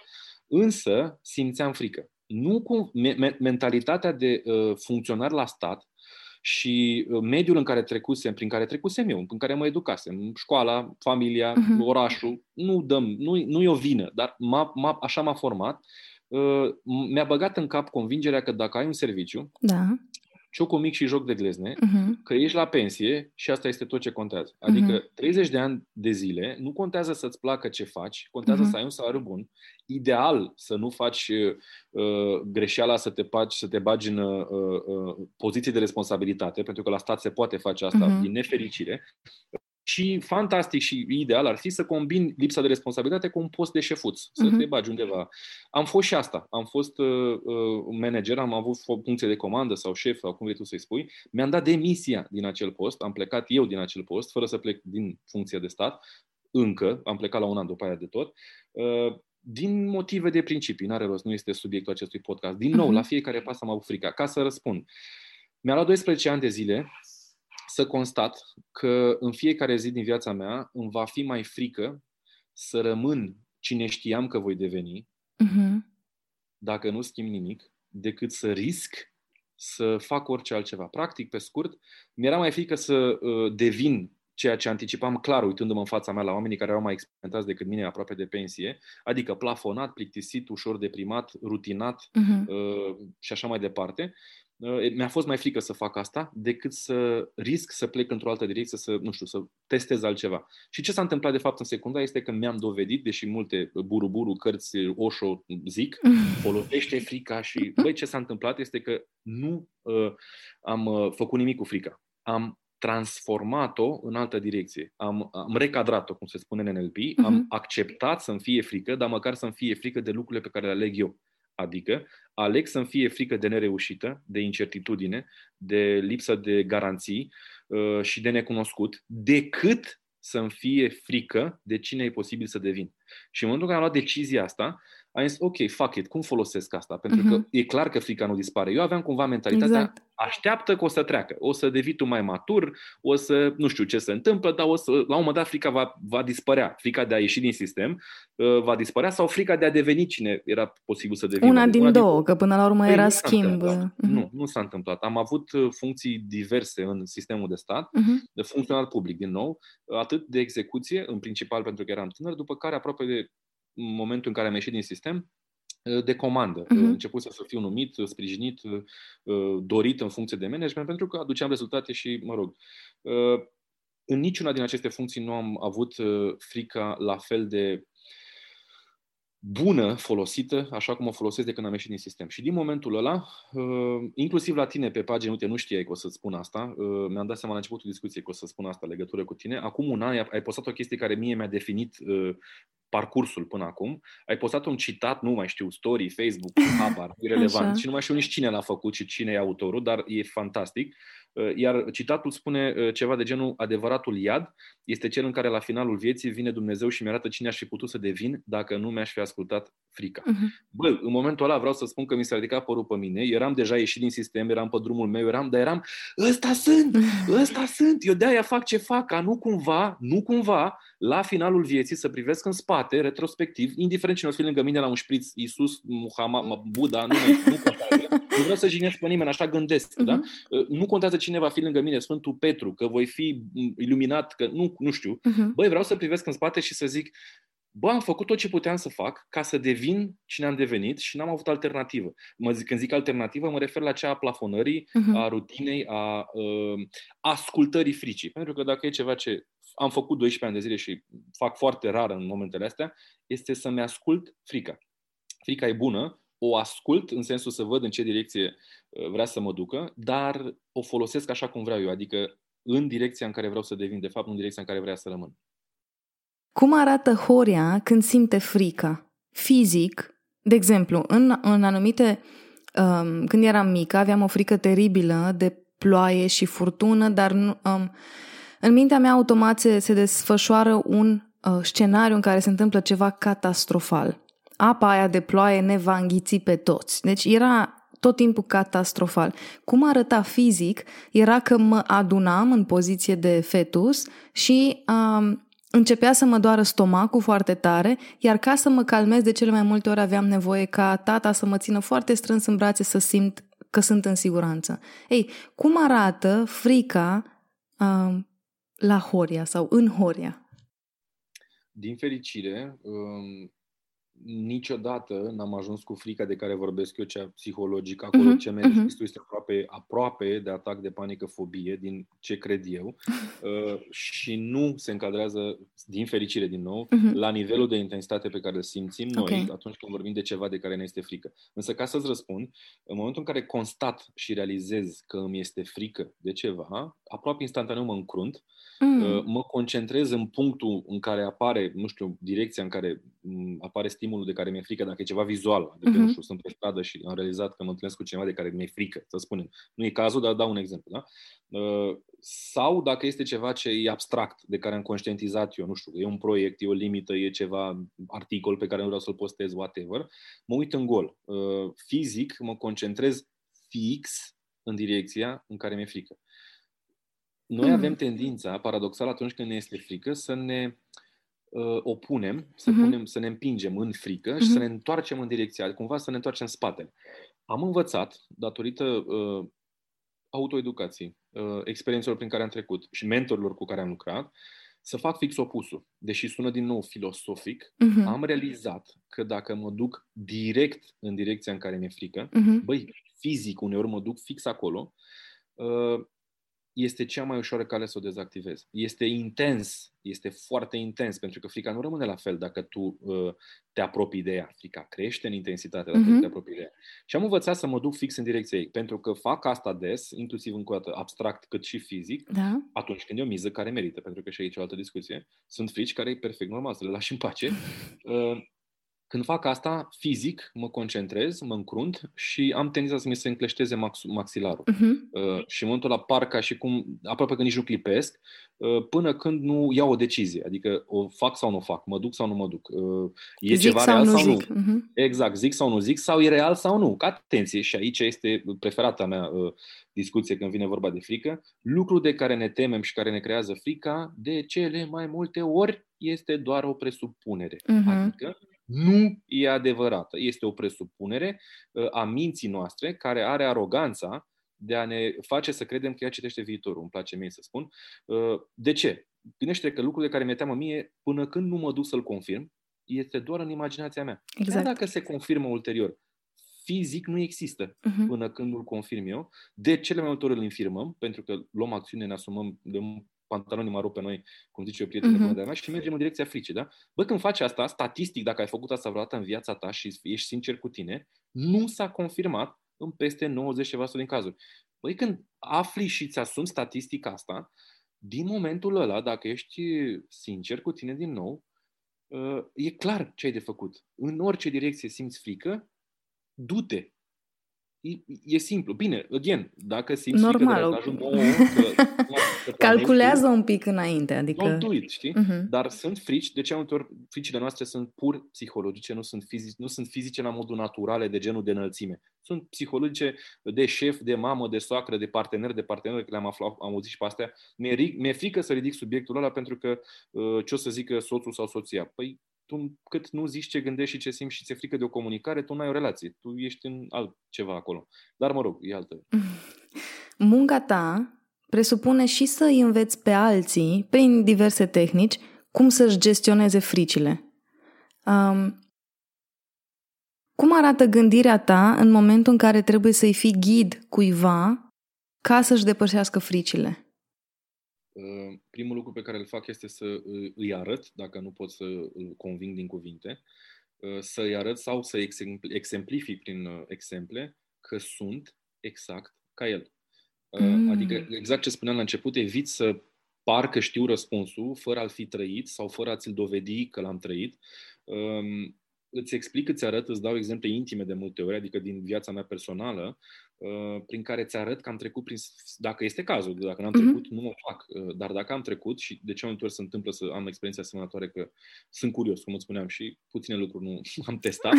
Însă simțeam frică. Nu cum mentalitatea de funcționar la stat și mediul în care prin care trecusem eu, în care mă educasem, școala, familia, orașul, nu e o vină, dar așa m-a format. Mi-a băgat în cap convingerea că dacă ai un serviciu, ciocul mic și joc de glezne, că ești la pensie și asta este tot ce contează. Adică 30 de ani de zile, nu contează să-ți placă ce faci, contează să ai un salariu bun, ideal să nu faci greșeala să te bagi în poziții de responsabilitate, pentru că la stat se poate face asta din nefericire. Și fantastic și ideal ar fi să combini lipsa de responsabilitate cu un post de șefuț, să te bagi undeva. Am fost și asta. Am fost manager, am avut funcție de comandă sau șef, sau cum vrei tu să-i spui. Mi-am dat demisia din acel post, am plecat eu din acel post, fără să plec din funcția de stat. Încă, am plecat la un an după aia de tot. Din motive de principii, n-are rost, nu este subiectul acestui podcast. Din nou, la fiecare pas am avut frica. Ca să răspund, mi-a luat 12 ani de zile să constat că în fiecare zi din viața mea îmi va fi mai frică să rămân cine știam că voi deveni, dacă nu schimb nimic, decât să risc să fac orice altceva. Practic, pe scurt, mi-era mai frică să devin ceea ce anticipam clar uitându-mă în fața mea la oamenii care erau mai experimentați decât mine, aproape de pensie, adică plafonat, plictisit, ușor deprimat, rutinat și așa mai departe. Mi-a fost mai frică să fac asta decât să risc să plec într-o altă direcție, să testez altceva. Și ce s-a întâmplat de fapt în secunda este că mi-am dovedit, deși multe buru-buru, cărți, Osho zic, folosește frica și ce s-a întâmplat este că nu am făcut nimic cu frica. Am transformat-o în altă direcție. Am recadrat-o, cum se spune în NLP, am acceptat să-mi fie frică, dar măcar să-mi fie frică de lucrurile pe care le aleg eu. Adică aleg să-mi fie frică de nereușită, de incertitudine, de lipsă de garanții și de necunoscut, decât să-mi fie frică de cine e posibil să devin. Și în momentul în care am luat decizia asta, am zis, ok, fuck it, cum folosesc asta? Pentru că e clar că frica nu dispare. Eu aveam cumva mentalitatea, așteaptă că o să treacă, o să devii tu mai matur, o să, nu știu ce se întâmplă, dar o să, la un moment dat frica va dispărea. Frica de a ieși din sistem va dispărea sau frica de a deveni cine era posibil să devină. Una din două, că până la urmă era schimb. Nu s-a întâmplat. Am avut funcții diverse în sistemul de stat, de funcționar public, din nou, atât de execuție, în principal pentru că eram tânăr, după care aproape de momentul în care am ieșit din sistem, de comandă. Început să fiu numit, sprijinit, dorit în funcție de management, pentru că aduceam rezultate și, mă rog, în niciuna din aceste funcții nu am avut frica la fel de bună, folosită, așa cum o folosesc de când am ieșit din sistem. Și din momentul ăla, inclusiv la tine pe pagina, uite, nu știai că o să-ți spun asta, mi-am dat seama la începutul discuției că o să spun asta legătură cu tine. Acum un an ai postat o chestie care mie mi-a definit parcursul până acum, ai postat un citat, nu mai știu, story, Facebook, habar, irelevant și nu mai știu nici cine l-a făcut și cine e autorul, dar e fantastic. Iar citatul spune ceva de genul: adevăratul iad este cel în care la finalul vieții vine Dumnezeu și mi-arată cine aș fi putut să devin dacă nu mi-aș fi ascultat frica. Bă, în momentul ăla vreau să spun că mi s-a ridicat părul pe mine, eram deja ieșit din sistem, eram pe drumul meu, dar ăsta sunt, eu de-aia fac ce fac, ca nu cumva, la finalul vieții să privesc în spate, retrospectiv, indiferent cine o fi lângă mine la un șpriț, Iisus, Muhammad, Buddha, nu contează. Nu vreau să jignesc pe nimeni, așa gândesc, da? Nu contează cine va fi lângă mine, Sfântul Petru, că voi fi iluminat, că nu știu. Băi, vreau să privesc în spate și să zic: bă, am făcut tot ce puteam să fac ca să devin cine am devenit și n-am avut alternativă. Când zic alternativă, mă refer la cea a plafonării, a rutinei, a ascultării fricii. Pentru că dacă e ceva ce am făcut 12 ani de zile și fac foarte rar în momentele astea, este să-mi ascult frica. Frica e bună, o ascult în sensul să văd în ce direcție vrea să mă ducă, dar o folosesc așa cum vreau eu, adică în direcția în care vreau să devin, de fapt, nu în direcția în care vrea să rămân. Cum arată Horia când simte frica? Fizic, de exemplu, în anumite... când eram mică, aveam o frică teribilă de ploaie și furtună, dar în mintea mea automat se desfășoară un scenariu în care se întâmplă ceva catastrofal. Apa aia de ploaie ne va înghiți pe toți. Deci era tot timpul catastrofal. Cum arăta fizic era că mă adunam în poziție de fetus și... începea să mă doară stomacul foarte tare, iar ca să mă calmez, de cele mai multe ori aveam nevoie ca tata să mă țină foarte strâns în brațe să simt că sunt în siguranță. Ei, cum arată frica la Horia sau în Horia? Din fericire, niciodată n-am ajuns cu frica de care vorbesc eu, cea psihologică, acolo ce merge este aproape de atac de panică, fobie, din ce cred eu, și nu se încadrează, din fericire din nou, la nivelul de intensitate pe care îl simțim noi atunci când vorbim de ceva de care ne este frică. Însă, ca să-ți răspund, în momentul în care constat și realizez că îmi este frică de ceva, aproape instantaneu mă încrunt, mă concentrez în punctul în care apare, nu știu, direcția în care apare stimulul de care mi-e frică, dacă e ceva vizual, adică, nu știu, sunt pe stradă și am realizat că mă întâlnesc cu cineva de care mi-e frică, să spunem. Nu e cazul, dar dau un exemplu, da? Sau dacă este ceva ce e abstract, de care am conștientizat eu, nu știu, e un proiect, e o limită, e ceva articol pe care nu vreau să-l postez, whatever, mă uit în gol. Fizic mă concentrez fix în direcția în care mi-e frică. Noi avem tendința, paradoxal, atunci când ne este frică, să ne opunem, să ne împingem în frică și să ne întoarcem în direcția, cumva să ne întoarcem spatele. Am învățat, datorită autoeducației, experiențelor prin care am trecut și mentorilor cu care am lucrat, să fac fix opusul. Deși sună din nou filosofic, am realizat că dacă mă duc direct în direcția în care mi-e frică, băi, fizic uneori mă duc fix acolo, este cea mai ușoară cale să o dezactivezi. Este intens, este foarte intens, pentru că frica nu rămâne la fel dacă tu te apropii de ea. Frica crește în intensitate dacă te apropii de ea. Și am învățat să mă duc fix în direcția ei, pentru că fac asta des, inclusiv încă o dată, abstract cât și fizic, atunci când e o miză care merită, pentru că și aici e o altă discuție. Sunt frici care e perfect normal să le lași în pace. Când fac asta, fizic, mă concentrez, mă încrunt și am tendința să mi se încleșteze maxilarul. Uh-huh. Și în momentul ăla par ca și cum, aproape că nici nu clipesc, până când nu iau o decizie. Adică o fac sau nu o fac, mă duc sau nu mă duc. E zic ceva real sau nu? Uh-huh. Exact, zic sau nu zic, sau e real sau nu. Că atenție, și aici este preferata mea discuție când vine vorba de frică, lucru de care ne temem și care ne creează frica, de cele mai multe ori este doar o presupunere. Uh-huh. Adică nu e adevărată. Este o presupunere a minții noastre care are aroganța de a ne face să credem că ea citește viitorul. Îmi place mie să spun. De ce? Gândește că lucrul de care mi-e teamă mie, până când nu mă duc să-l confirm, este doar în imaginația mea. Exact. Chiar dacă se confirmă ulterior, fizic nu există până când îl confirm eu. De cele mai multe ori îl infirmăm, pentru că luăm acțiune, ne asumăm de pantaloni maro pe noi, cum zice o prietenă bună de-a mea, și mergem în direcția fricii, da? Bă, când faci asta, statistic, dacă ai făcut asta vreodată în viața ta și ești sincer cu tine, nu s-a confirmat în peste 90% din cazuri. Băi, când afli și îți asumi statistica asta, din momentul ăla, dacă ești sincer cu tine din nou, e clar ce ai de făcut. În orice direcție simți frică, du-te. E simplu. Bine, again, dacă simți normal, frică de etajul 9, calculează un pic înainte, adică it, știi? Dar sunt frici, de cea multe ori fricile noastre sunt pur psihologice, nu sunt fizice la modul naturale, de genul de înălțime. Sunt psihologice, de șef, de mamă, de soacră, de partener, că le-am aflat, am auzit și pe astea. Mi-e frică să ridic subiectul ăla pentru că ce o să zică soțul sau soția? Păi tu cât nu zici ce gândești și ce simți și ți-e frică de o comunicare, tu nu ai o relație, tu ești în altceva acolo. Dar mă rog, e altă. Munca ta presupune și să îi înveți pe alții, prin diverse tehnici, cum să-și gestioneze fricile. Cum arată gândirea ta în momentul în care trebuie să-i fii ghid cuiva ca să-și depășească fricile? Primul lucru pe care îl fac este să îi arăt, dacă nu pot să îl conving din cuvinte, să îi arăt sau să exemplific prin exemple că sunt exact ca el. Adică, exact ce spuneam la început, evit să par că știu răspunsul fără a-l fi trăit sau fără a-ți-l dovedi că l-am trăit. Îți explic, îți arăt, îți dau exemple intime de multe ori, adică din viața mea personală, prin care îți arăt că am trecut prin... Dacă este cazul, dacă n-am trecut, nu mă fac. Dar dacă am trecut și de ce ori se întâmplă să am experiențe asemănătoare, că sunt curios, cum îți spuneam, și puține lucruri nu am testat,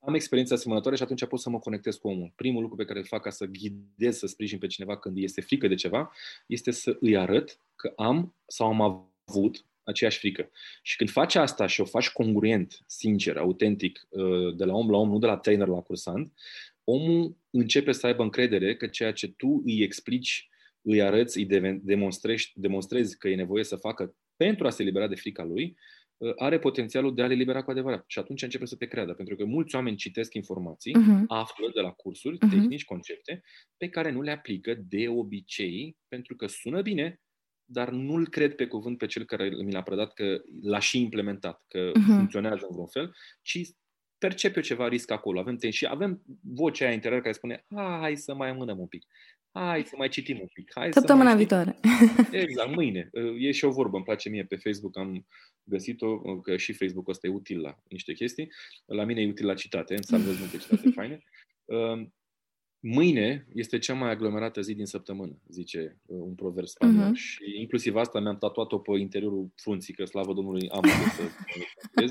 am experiențe asemănătoare și atunci pot să mă conectez cu omul. Primul lucru pe care îl fac ca să ghidez, să sprijin pe cineva când este frică de ceva, este să îi arăt că am sau am avut aceeași frică. Și când faci asta și o faci congruent, sincer, autentic, de la om la om, nu de la trainer la cursant, omul începe să aibă încredere că ceea ce tu îi explici, îi arăți, îi demonstrezi că e nevoie să facă pentru a se elibera de frica lui, are potențialul de a le elibera cu adevărat. Și atunci începe să te creadă. Pentru că mulți oameni citesc informații, află de la cursuri, tehnici, concepte, pe care nu le aplică de obicei, pentru că sună bine, dar nu-l cred pe cuvânt pe cel care mi l-a predat că l-a și implementat, că funcționează în vreun fel, ci percep eu ceva risc acolo. Avem vocea aia interioară care spune hai să mai amânăm un pic, hai să mai citim un pic. Săptămâna viitoare. Exact, mâine. E și o vorbă, îmi place mie pe Facebook, am găsit-o, că și Facebook ăsta e util la niște chestii. La mine e util la citate, îmi salvez multe citate faine. Mâine este cea mai aglomerată zi din săptămână, zice un proverb spaniol. Și inclusiv asta mi-am tatuat-o pe interiorul frunții, că slavă Domnului am să vez.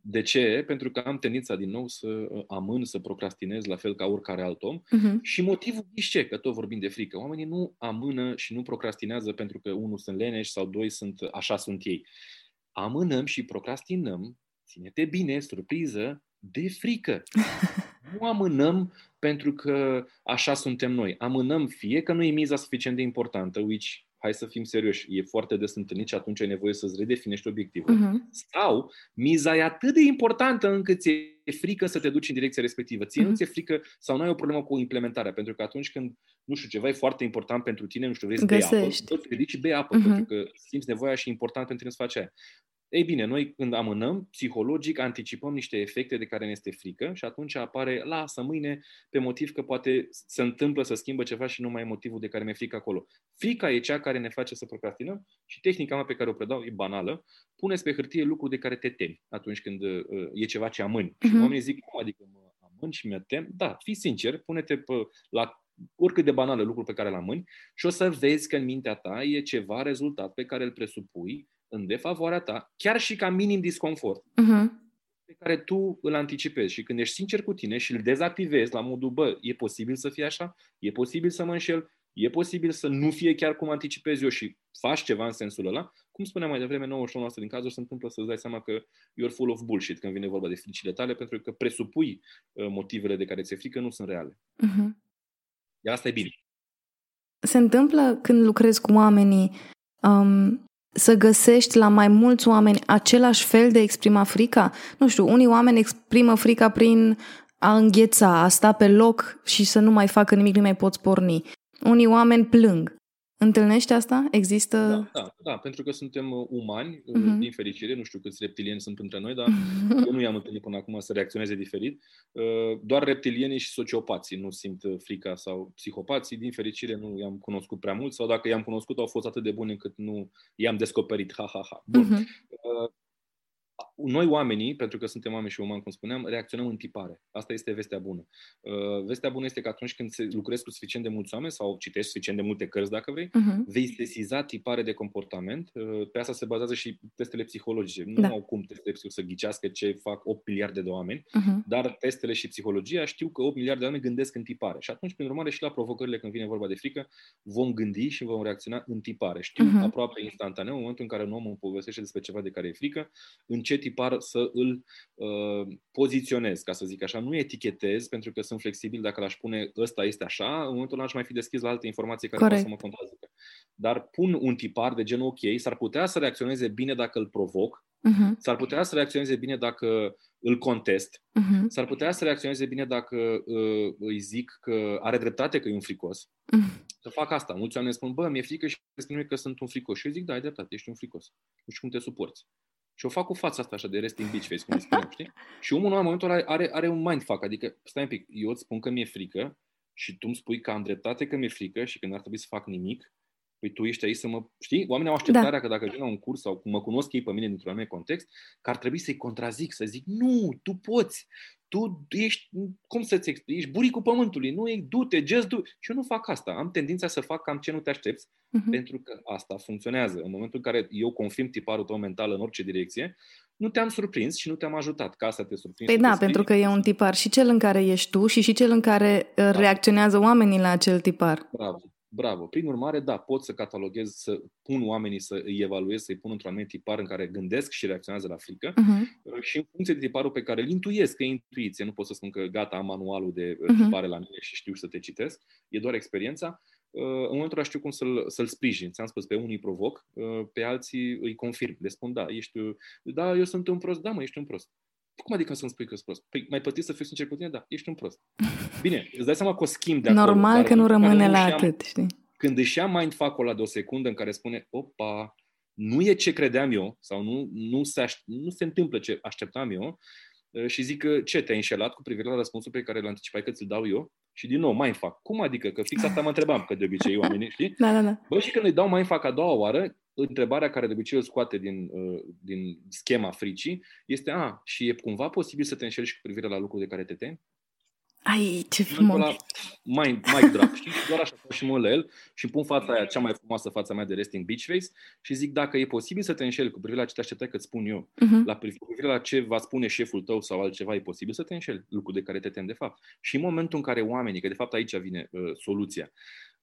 De ce? Pentru că am tendința din nou să amân, să procrastinez, la fel ca oricare alt om. Și motivul este că tot vorbim de frică. Oamenii nu amână și nu procrastinează pentru că unul sunt leneși sau doi sunt așa sunt ei. Amânăm și procrastinăm, ține-te bine, surpriză, de frică. Nu amânăm pentru că așa suntem noi. Amânăm fie că nu e miza suficient de importantă, which, hai să fim serioși, e foarte des întâlnit și atunci ai nevoie să-ți redefinești obiectivul. Sau miza e atât de importantă încât ți-e frică să te duci în direcția respectivă. Ție nu ți-e frică sau nu ai o problemă cu implementarea, pentru că atunci când, nu știu, ceva e foarte important pentru tine, nu știu, vrei să bei apă, te ridici și bei apă, pentru că simți nevoia și e important pentru tine să faci aia. Ei bine, noi când amânăm, psihologic anticipăm niște efecte de care ne este frică și atunci apare, lasă mâine, pe motiv că poate se întâmplă să schimbă ceva și nu mai e motivul de care mi-e frică acolo. Frica e cea care ne face să procrastinăm și tehnica mea pe care o predau e banală. Puneți pe hârtie lucruri de care te temi atunci când e ceva ce amâni. Și oamenii zic, cum adică mă amân și mi-e tem? Da, fii sincer, pune-te la oricât de banală lucruri pe care le amâni și o să vezi că în mintea ta e ceva rezultat pe care îl presupui în defavoarea ta, chiar și ca minim disconfort, pe care tu îl anticipezi. Și când ești sincer cu tine și îl dezactivezi la modul, bă, e posibil să fie așa, e posibil să mă înșel, e posibil să nu fie chiar cum anticipez eu și faci ceva în sensul ăla, cum spuneam mai devreme, 99% din cazuri se întâmplă să-ți dai seama că you're full of bullshit când vine vorba de fricile tale, pentru că presupui motivele de care ți-e frică nu sunt reale. Iar asta e bine. Se întâmplă când lucrezi cu oamenii să găsești la mai mulți oameni același fel de exprima frica? Nu știu, unii oameni exprimă frica prin a îngheța, a sta pe loc și să nu mai facă nimic, nu mai poți porni. Unii oameni plâng. Întâlnești asta? Există? Da, pentru că suntem umani, din fericire, nu știu câți reptilieni sunt între noi, dar eu nu i-am întâlnit până acum să reacționeze diferit. Doar reptilienii și sociopații nu simt frica sau psihopații, din fericire nu i-am cunoscut prea mult sau dacă i-am cunoscut au fost atât de buni încât nu i-am descoperit. Bun. Noi oamenii, pentru că suntem oameni și umani, cum spuneam, reacționăm în tipare. Asta este vestea bună. Vestea bună este că atunci când lucrezi cu suficient de mulți oameni sau citești suficient de multe cărți, dacă vrei, vei sesiza tipare de comportament. Pe asta se bazează și testele psihologice. Nu au cum testele psihologice să ghicească ce fac 8 miliarde de oameni, dar testele și psihologia știu că 8 miliarde de oameni gândesc în tipare. Și atunci, prin urmare, și la provocările când vine vorba de frică, vom gândi și vom reacționa în tipare. Știu aproape instantaneu, în momentul în care un om îmi povestește despre ceva de care e frică, în ce tipar să îl poziționez, ca să zic așa. Nu etichetez, pentru că sunt flexibil dacă l-aș pune ăsta este așa, în momentul ăla aș mai fi deschis la alte informații care pot să mă contrazică. Dar pun un tipar de genul, ok, s-ar putea să reacționeze bine dacă îl provoc, s-ar putea să reacționeze bine dacă îl contest, s-ar putea să reacționeze bine dacă îi zic că are dreptate că e un fricos. Să fac asta. Mulți oameni spun, bă, mi-e frică și spune că sunt un fricos. Și eu zic, da, ai dreptate, ești un fricos. Nu știu cum te suporți. Și o fac cu fața asta așa de resting bitch face, cum spuneam, știi? Și omul în momentul ăla are un mindfuck, adică, stai un pic, eu îți spun că mi-e frică și tu îmi spui că am dreptate că mi-e frică și că n-ar trebui să fac nimic, păi tu ești aici să mă... Știi? Oamenii au așteptarea că dacă vin la un curs sau cum mă cunosc ei pe mine dintr-un anumit context, că ar trebui să-i contrazic, să zic, nu, tu poți, tu ești, cum să-ți explici, ești buricul pământului, nu, du-te, just du-te. Și eu nu fac asta, am tendința să fac cam ce nu te aștepți, pentru că asta funcționează. În momentul în care eu confirm tiparul tău mental în orice direcție, nu te-am surprins și nu te-am ajutat ca să te surprinzi. Păi da, pentru că e un tipar și cel în care ești tu și cel în care reacționează oamenii la acel tipar. Bravo. Prin urmare, da, pot să cataloghez, să pun oamenii, să îi evaluez, să-i pun într-un anumit tipar în care gândesc și reacționează la frică și în funcție de tiparul pe care îl intuiesc, că e intuiție, nu pot să spun că gata, am manualul de tipare la mine și știu să te citesc, e doar experiența, în momentul ăla știu cum să-l sprijin. Ți-am spus, pe unii provoc, pe alții îi confirm, le spun, da, eu sunt un prost, da mă, ești un prost. Cum adică să-mi spui că ești prost? Păi mai pătit să fiu sincer cu tine? Da, ești un prost. Bine, îți dai seama că o schimb de acolo. Normal că nu rămâne la atât, știi? Când își ia mindfuck-ul ăla de o secundă în care spune, opa, nu e ce credeam eu, sau nu se întâmplă ce așteptam eu, și zic că ce, te-ai înșelat cu privire la răspunsul pe care l-am anticipat că ți-l dau eu? Și din nou, mindfuck. Cum adică? Că fix asta mă întrebam, că de obicei oamenii, știi? Da. Bă, și când îi dau mindfuck a doua oară, întrebarea care de obicei îl scoate din schema fricii este, și e cumva posibil să te înșeli și cu privire la lucruri de care te temi? Ai, ce frumos! Mic drop, știi? Doar așa fac și mă la el și îmi pun fața aia, cea mai frumoasă fața mea de resting bitch face și zic, dacă e posibil să te înșeli cu privire la ce te așteptai că-ți spun eu, la privire la ce va spune șeful tău sau altceva, e posibil să te înșeli, lucru de care te temi de fapt. Și în momentul în care oamenii, că de fapt aici vine soluția,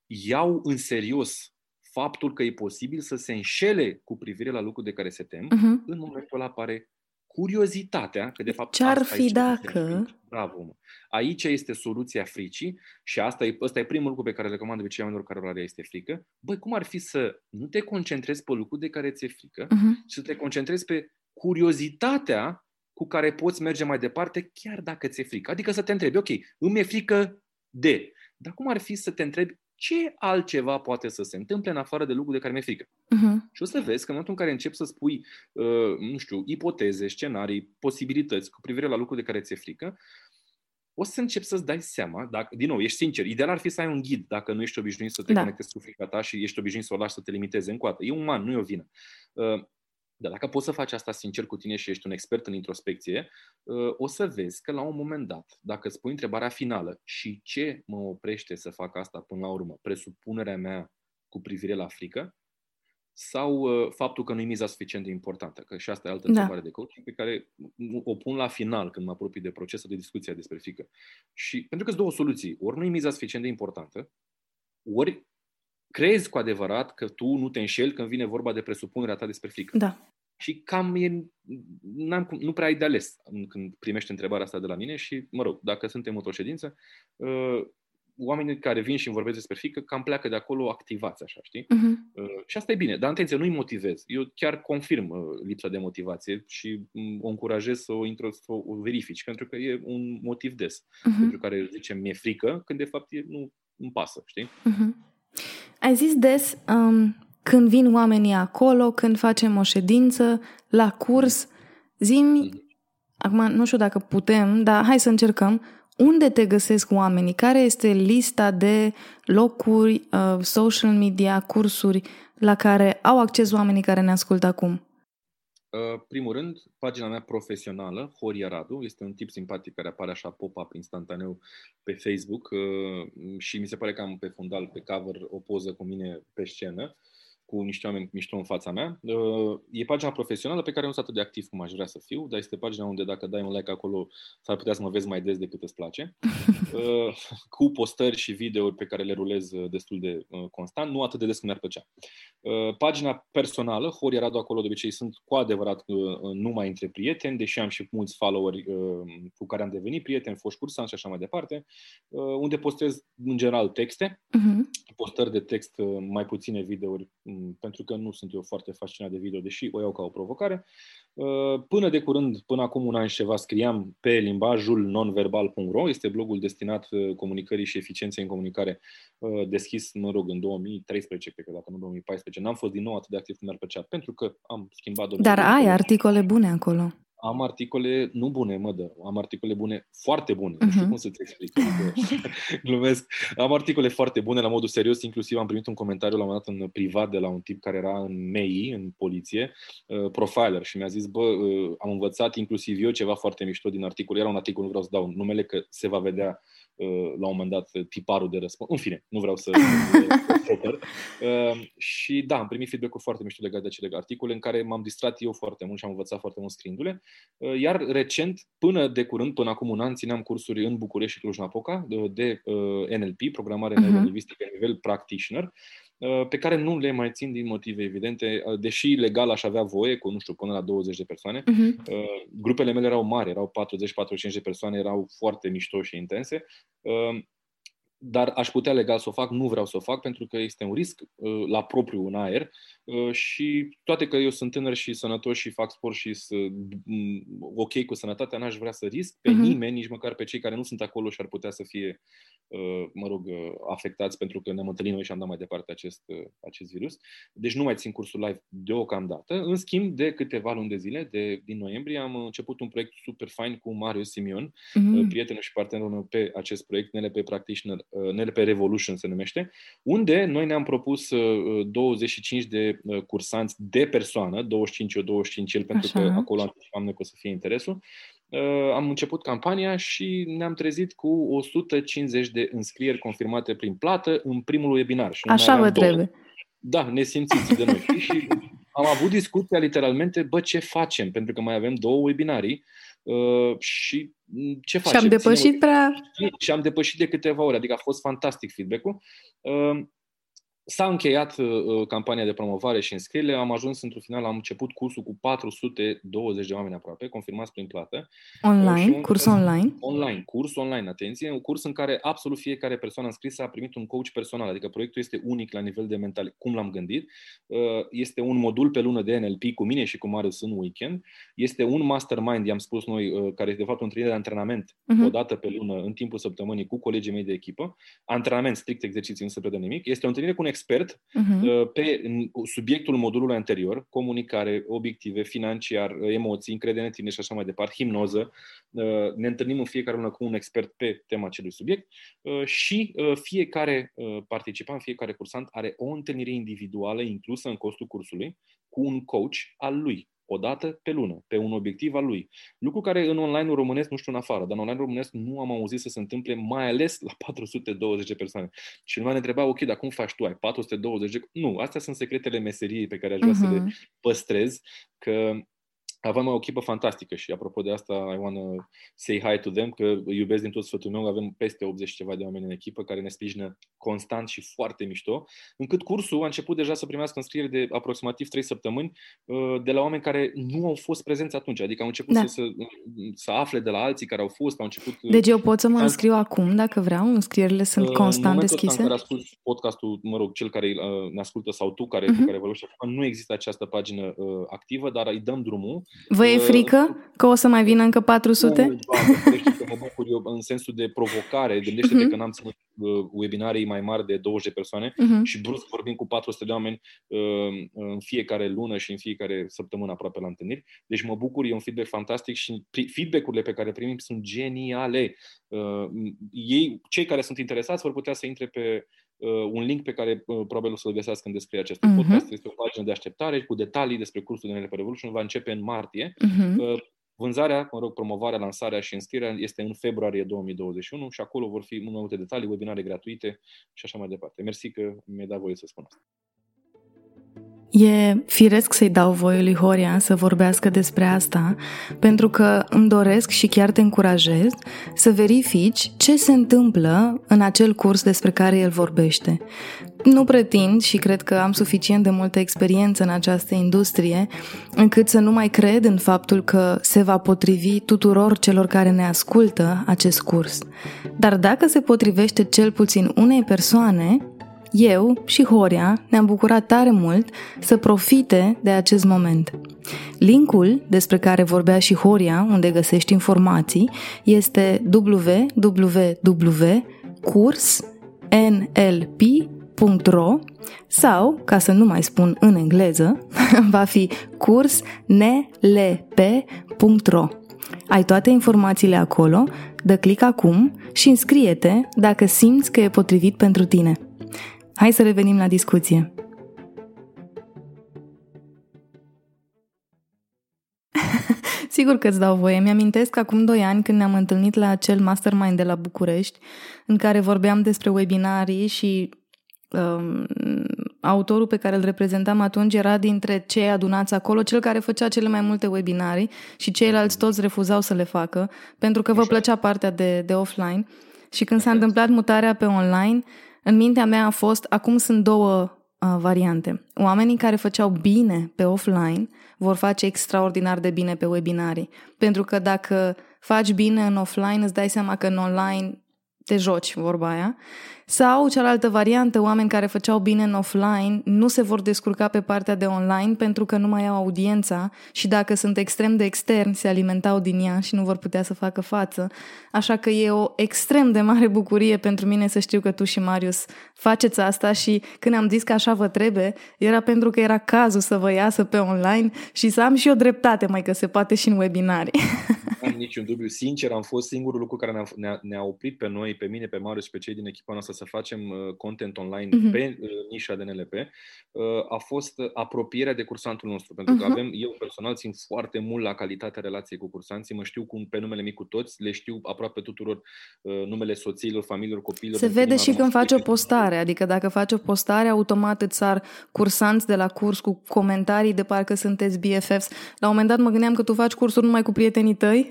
iau în serios faptul că e posibil să se înșele cu privire la lucruri de care se tem, în momentul ăla apare curiozitatea, că de fapt ce-ar fi dacă... Bravo, mă. Aici este soluția fricii și asta e primul lucru pe care îl recomand de obicei oamenilor care orarea este frică. Băi, cum ar fi să nu te concentrezi pe lucruri de care ți-e frică, să te concentrezi pe curiozitatea cu care poți merge mai departe chiar dacă ți-e frică. Adică să te întrebi, ok, îmi e frică de... Dar cum ar fi să te întrebi ce altceva poate să se întâmple în afară de lucruri de care mi-e frică. Uh-huh. Și o să vezi că în momentul în care începi să spui, nu știu, ipoteze, scenarii, posibilități cu privire la lucruri de care ți-e frică, o să începi să-ți dai seama, dacă, din nou, ești sincer, ideal ar fi să ai un ghid dacă nu ești obișnuit să te conectezi cu frica ta și ești obișnuit să o lași să te limiteze în coadă. E uman, nu e o vină. Dar dacă poți să faci asta sincer cu tine și ești un expert în introspecție, o să vezi că la un moment dat, dacă îți pui întrebarea finală și ce mă oprește să fac asta până la urmă, presupunerea mea cu privire la frică sau faptul că nu-i miza suficient de importantă, că și asta e altă întrebare de coaching pe care o pun la final când mă apropii de procesul de discuție despre frică. Și pentru că sunt două soluții, ori nu-i miza suficient de importantă, ori crezi cu adevărat că tu nu te înșeli când vine vorba de presupunerea ta despre frică. Da. Și cam e, nu prea ai de ales când primești întrebarea asta de la mine și, mă rog, dacă suntem într-o ședință, oamenii care vin și îmi vorbesc despre frică cam pleacă de acolo activați, așa, știi? Uh-huh. Și asta e bine, dar atenție, nu-i motivez. Eu chiar confirm lipsa de motivație și o încurajez să o verifici, pentru că e un motiv des. Uh-huh. Pentru care zicem, mi-e frică, când de fapt nu îmi pasă, știi? Uh-huh. Ai zis des când vin oamenii acolo, când facem o ședință, la curs, zi-mi, acum nu știu dacă putem, dar hai să încercăm, unde te găsesc oamenii? Care este lista de locuri, social media, cursuri la care au acces oamenii care ne ascultă acum? Primul rând, pagina mea profesională, Horia Radu, este un tip simpatic care apare așa pop-up instantaneu pe Facebook și mi se pare că am pe fundal, pe cover, o poză cu mine pe scenă, cu niște oameni mișto în fața mea. E pagina profesională pe care nu sunt atât de activ cum aș vrea să fiu, dar este pagina unde dacă dai un like acolo s-ar putea să mă vezi mai des decât îți place, cu postări și videouri pe care le rulez destul de constant, nu atât de des cum mi-ar plăcea. Pagina personală, Horia Radu, acolo de obicei sunt cu adevărat numai între prieteni, deși am și mulți followeri cu care am devenit prieteni, foști cursanți și așa mai departe, unde postez în general texte, postări de text, mai puține videouri, pentru că nu sunt eu foarte fascinat de video, deși o iau ca o provocare. Până de curând, până acum un an și ceva, scriam pe limbajul nonverbal.ro, este blogul destinat comunicării și eficienței în comunicare, deschis, mă rog, în 2013, cred că dacă nu 2014. N-am fost din nou atât de activ cum mi-ar plăcea, pentru că am schimbat domeniul. Dar ai articole bune acolo. Am articole nu bune, am articole bune, foarte bune, nu știu cum să-ți explic, glumesc. Am articole foarte bune, la modul serios, inclusiv am primit un comentariu la un moment dat în privat de la un tip care era în MEI, în poliție, profiler, și mi-a zis, am învățat inclusiv eu ceva foarte mișto din articol, era un articol, nu vreau să dau numele, că se va vedea la un moment dat tiparul de răspuns. În fine, nu vreau să făcăr. Și da, am primit feedback-uri foarte mișto legate de acele articole în care m-am distrat eu foarte mult și am învățat foarte mult scriindu-le. Iar recent, până de curând, până acum un an, țineam cursuri în București și Cluj-Napoca de NLP, Programare Neurolingvistică la nivel practitioner, pe care nu le mai țin din motive evidente, deși legal aș avea voie cu, nu știu, până la 20 de persoane. Grupele mele erau mari, erau 40-45 de persoane, erau foarte mișto și intense, dar aș putea legal să o fac, nu vreau să o fac pentru că este un risc la propriu în aer și toate că eu sunt tânăr și sănătos și fac sport și sunt ok cu sănătatea, n-aș vrea să risc pe nimeni, nici măcar pe cei care nu sunt acolo și ar putea să fie, mă rog, afectați pentru că ne-am întâlnit noi și am dat mai departe acest virus. Deci nu mai țin cursul live deocamdată. În schimb, de câteva luni de zile, din noiembrie, am început un proiect super fain cu Mario Simion, prietenul și partenerul meu pe acest proiect, NLP Practitioner, NLP Revolution se numește, unde noi ne-am propus 25 de cursanți de persoană, 25 eu, 25 el, pentru că acolo am că o să fie interesul. Am început campania și ne-am trezit cu 150 de înscrieri confirmate prin plată în primul webinar. Și așa vă trebuie. Da, ne simțiți de noi. Și am avut discuția literalmente, ce facem? Pentru că mai avem două webinarii. Și ce facem? Și am depășit de câteva ore, adică a fost fantastic feedback-ul. S-a încheiat campania de promovare și înscriere, am ajuns într-un final, am început cursul cu 420 de oameni aproape, confirmați prin plată. Online? Curs online? Online, curs online, atenție, un curs în care absolut fiecare persoană înscrisă a primit un coach personal, adică proiectul este unic la nivel de mental, cum l-am gândit, este un modul pe lună de NLP cu mine și cu Marius în weekend, este un mastermind, i-am spus noi, care este de fapt o întâlnire de antrenament o dată pe lună, în timpul săptămânii, cu colegii mei de echipă, antrenament strict, exerciții, nu se predă nimic, este o întâlnire cu un expert pe subiectul modulului anterior, comunicare, obiective, financiar, emoții, încredere în tine și așa mai departe, hipnoză. Ne întâlnim în fiecare lună cu un expert pe tema acelui subiect și fiecare participant, fiecare cursant are o întâlnire individuală inclusă în costul cursului cu un coach al lui. O dată pe lună, pe un obiectiv al lui. Lucru care în online-ul românesc, nu știu în afară, dar în online-ul românesc nu am auzit să se întâmple, mai ales la 420 de persoane. Și lumea ne întreba, ok, dar cum faci tu? Ai 420 de... Nu, astea sunt secretele meseriei pe care aș vrea să le păstrez, că avem o echipă fantastică și apropo de asta, I wanna say hi to them, că iubesc din tot sfătul meu, avem peste 80 ceva de oameni în echipă care ne sprijină constant și foarte mișto, încât cursul a început deja să primească înscrieri de aproximativ 3 săptămâni de la oameni care nu au fost prezenți atunci, adică au început să afle de la alții care au fost, au început... Deci eu pot să mă înscriu acum dacă vreau? Înscrierile sunt constant deschise? În momentul ăsta în care ascult podcastul, mă rog, cel care ne ascultă sau tu care, care vă luați, nu există această pagină activă, dar îi dăm drumul. Vă e frică că o să mai vină încă 400? Nu, că mă bucur eu în sensul de provocare. Gândește-te că n-am ținut webinarii mai mari de 20 de persoane și brusc vorbim cu 400 de oameni în fiecare lună și în fiecare săptămână aproape la întâlniri. Deci mă bucur, e un feedback fantastic și feedback-urile pe care primim sunt geniale. Ei, cei care sunt interesați vor putea să intre pe un link pe care probabil o să-l găsească în descrierea acestui podcast. Este o pagină de așteptare cu detalii despre cursul de NLP Revolution. Va începe în martie. Vânzarea, mă rog, promovarea, lansarea și înscrierea este în februarie 2021 și acolo vor fi mai multe detalii, webinare gratuite și așa mai departe. Mersi că mi-ai dat voie să spun asta. E firesc să-i dau voie lui Horia să vorbească despre asta, pentru că îmi doresc și chiar te încurajez să verifici ce se întâmplă în acel curs despre care el vorbește. Nu pretind și cred că am suficient de multă experiență în această industrie încât să nu mai cred în faptul că se va potrivi tuturor celor care ne ascultă acest curs. Dar dacă se potrivește cel puțin unei persoane, eu și Horia ne-am bucurat tare mult să profite de acest moment. Linkul despre care vorbea și Horia, unde găsești informații, este www.cursnlp.ro sau, ca să nu mai spun în engleză, va fi cursnlp.ro. Ai toate informațiile acolo, dă click acum și înscrie-te dacă simți că e potrivit pentru tine. Hai să revenim la discuție. Sigur că îți dau voie. Mi-amintesc că acum 2 ani când ne-am întâlnit la acel mastermind de la București în care vorbeam despre webinarii și autorul pe care îl reprezentam atunci era dintre cei adunați acolo, cel care făcea cele mai multe webinarii și ceilalți toți refuzau să le facă pentru că vă plăcea partea de offline. Și când s-a întâmplat mutarea pe online, în mintea mea a fost, acum sunt 2 variante. Oamenii care făceau bine pe offline vor face extraordinar de bine pe webinarii. Pentru că dacă faci bine în offline, îți dai seama că în online te joci, vorba aia. Sau cealaltă variantă, oameni care făceau bine în offline nu se vor descurca pe partea de online pentru că nu mai au audiența și dacă sunt extrem de externi, se alimentau din ea și nu vor putea să facă față. Așa că e o extrem de mare bucurie pentru mine să știu că tu și Marius faceți asta și când am zis că așa vă trebuie, era pentru că era cazul să vă iasă pe online și să am și eu dreptate, mai că se poate și în webinarii. Am niciun dubiu. Sincer, am fost singurul lucru care ne-a oprit pe noi, pe mine, pe Marius și pe cei din echipa noastră să facem content online pe nișa de NLP, a fost apropierea de cursantul nostru. Pentru că avem, eu personal țin foarte mult la calitatea relației cu cursanții, mă știu cum pe numele mic cu toți, le știu aproape tuturor numele soțiilor, familiilor, copiilor. Se vede și când faci o postare, adică dacă faci o postare, automat îți sar cursanți de la curs cu comentarii de parcă sunteți BFFs. La un moment dat mă gândeam că tu faci cursuri numai cu prietenii tăi.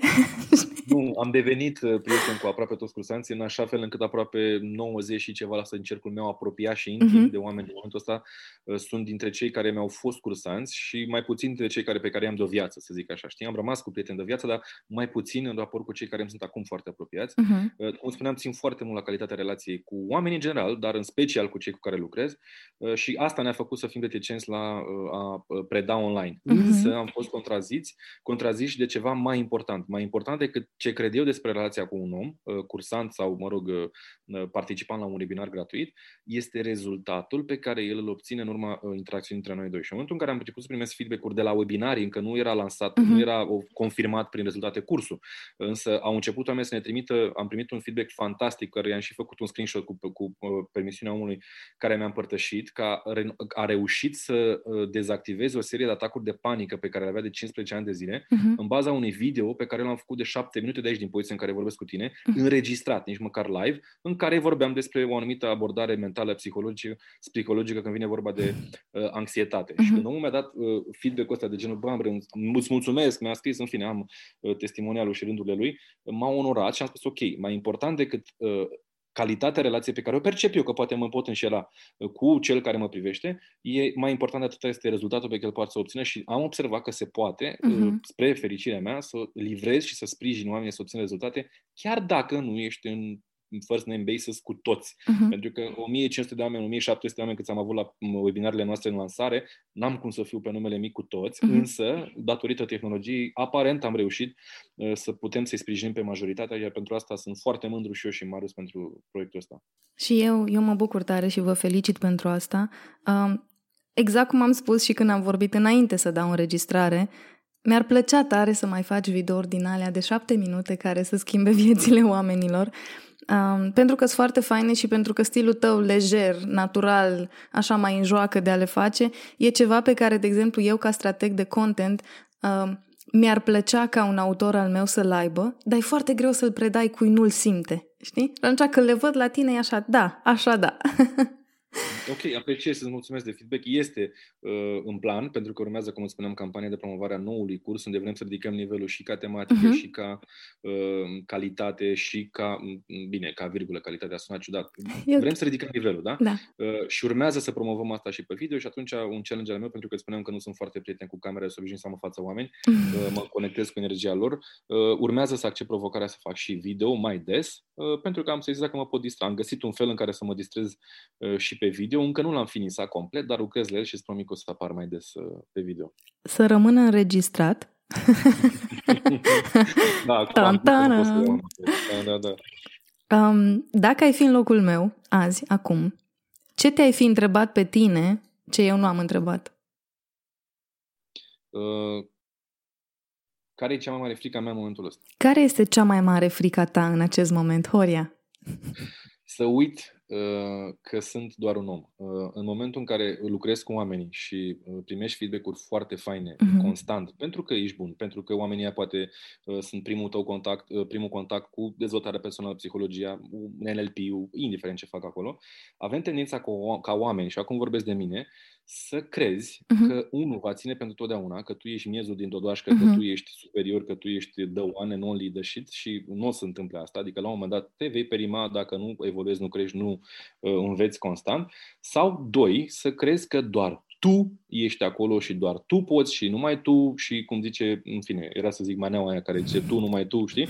Nu, Am devenit prieten cu aproape toți cursanții, în așa fel încât aproape 90 și ceva la asta în cercul meu apropiat și intim de oameni din momentul ăsta sunt dintre cei care mi-au fost cursanți și mai puțin dintre cei care pe care i-am de o viață, să zic așa. Știi, am rămas cu prieteni de viață, dar mai puțin în raport cu cei care îmi sunt acum foarte apropiați. Cum spuneam, țin foarte mult la calitatea relației cu oamenii în general, dar în special cu cei cu care lucrez și asta ne-a făcut să fim reticenți la a preda online. Însă am fost contraziși de ceva mai important. Mai important decât ce cred eu despre relația cu un om, cursant sau, mă rog, participant la un webinar gratuit, este rezultatul pe care el îl obține în urma interacțiunii între noi doi. Și în momentul în care am început să primesc feedback-uri de la webinarii, încă nu era lansat, nu era confirmat prin rezultate cursul, însă au început oamenii să ne trimită, am primit un feedback fantastic, care i-am și făcut un screenshot cu permisiunea omului care mi-a împărtășit, că a reușit să dezactiveze o serie de atacuri de panică pe care le avea de 15 ani de zile, în baza unui video pe care l-am făcut de 7 minute de aici din poziție în care vorbesc cu tine, înregistrat, nici măcar live, în care vorbeam despre o anumită abordare mentală, psihologică când vine vorba de anxietate. Și când omul mi-a dat feedback-ul ăsta de genul, bă, îți mulțumesc, mi-a scris, în fine, am testimonialul și rândurile lui, m-a onorat și am spus, ok, mai important decât calitatea relației pe care o percep eu, că poate mă pot înșela cu cel care mă privește, e mai important de atât este rezultatul pe care îl poate să obțină și am observat că se poate, spre fericirea mea, să livrez și să sprijin oamenii să obțină rezultate, chiar dacă nu ești în first name basis cu toți. Pentru că 1500 de oameni, 1700 de oameni cât am avut la webinarele noastre în lansare, n-am cum să fiu pe numele mic cu toți, însă, datorită tehnologiei, aparent am reușit să putem să-i sprijinim pe majoritatea, iar pentru asta sunt foarte mândru și eu și Marius pentru proiectul ăsta. Și eu mă bucur tare și vă felicit pentru asta. Exact cum am spus și când am vorbit înainte să dau înregistrare, mi-ar plăcea tare să mai faci videouri din alea de 7 minute care să schimbe viețile oamenilor. Pentru că sunt foarte faine și pentru că stilul tău lejer, natural, așa mai în joacă de a le face, e ceva pe care, de exemplu, eu ca strateg de content mi-ar plăcea ca un autor al meu să-l aibă, dar e foarte greu să-l predai cui nu-l simte, știi? Atunci când le văd la tine e așa, da, așa da. Ok, apreciez, îți mulțumesc de feedback. Este în plan, pentru că urmează, cum îți spuneam, campania de promovare a noului curs, unde vrem să ridicăm nivelul și ca tematică, și ca calitate, și ca, bine, ca virgulă, calitatea a sunat ciudat. Vrem să ridicăm nivelul, da? Da. Și urmează să promovăm asta și pe video și atunci un challenge al meu, pentru că îți spuneam că nu sunt foarte prieten cu camera, să obișnuiesc să am în fața oameni, mă conectez cu energia lor. Urmează să accept provocarea să fac și video mai des, pentru că am să zic că mă pot distra. Am găsit un fel în care să mă distrez și pe video. Încă nu l-am finisat complet, dar lucrez la el și îți promit că o să apar mai des pe video. Să rămână înregistrat. Da. Dacă ai fi în locul meu azi, acum, ce te-ai fi întrebat pe tine ce eu nu am întrebat? Care e cea mai mare frică a mea în momentul ăsta? Care este cea mai mare frică a ta în acest moment, Horia? Să uit că sunt doar un om. În momentul în care lucrez cu oamenii și primești feedback-uri foarte faine, constant, pentru că ești bun, pentru că oamenii poate sunt primul tău contact, primul contact cu dezvoltarea personală, psihologia, NLP-ul, indiferent ce fac acolo, avem tendința ca oameni, și acum vorbesc de mine, să crezi că unul va ține pentru totdeauna, că tu ești miezul din dodoașcă, că tu ești superior, că tu ești the one, non-leadership și nu se întâmplă asta. Adică la un moment dat te vei perima dacă nu evoluezi, nu crești, nu înveți constant. Sau doi, să crezi că doar tu ești acolo și doar tu poți și numai tu și cum zice, în fine, era să zic maneaua aia care zice tu, numai tu, știi?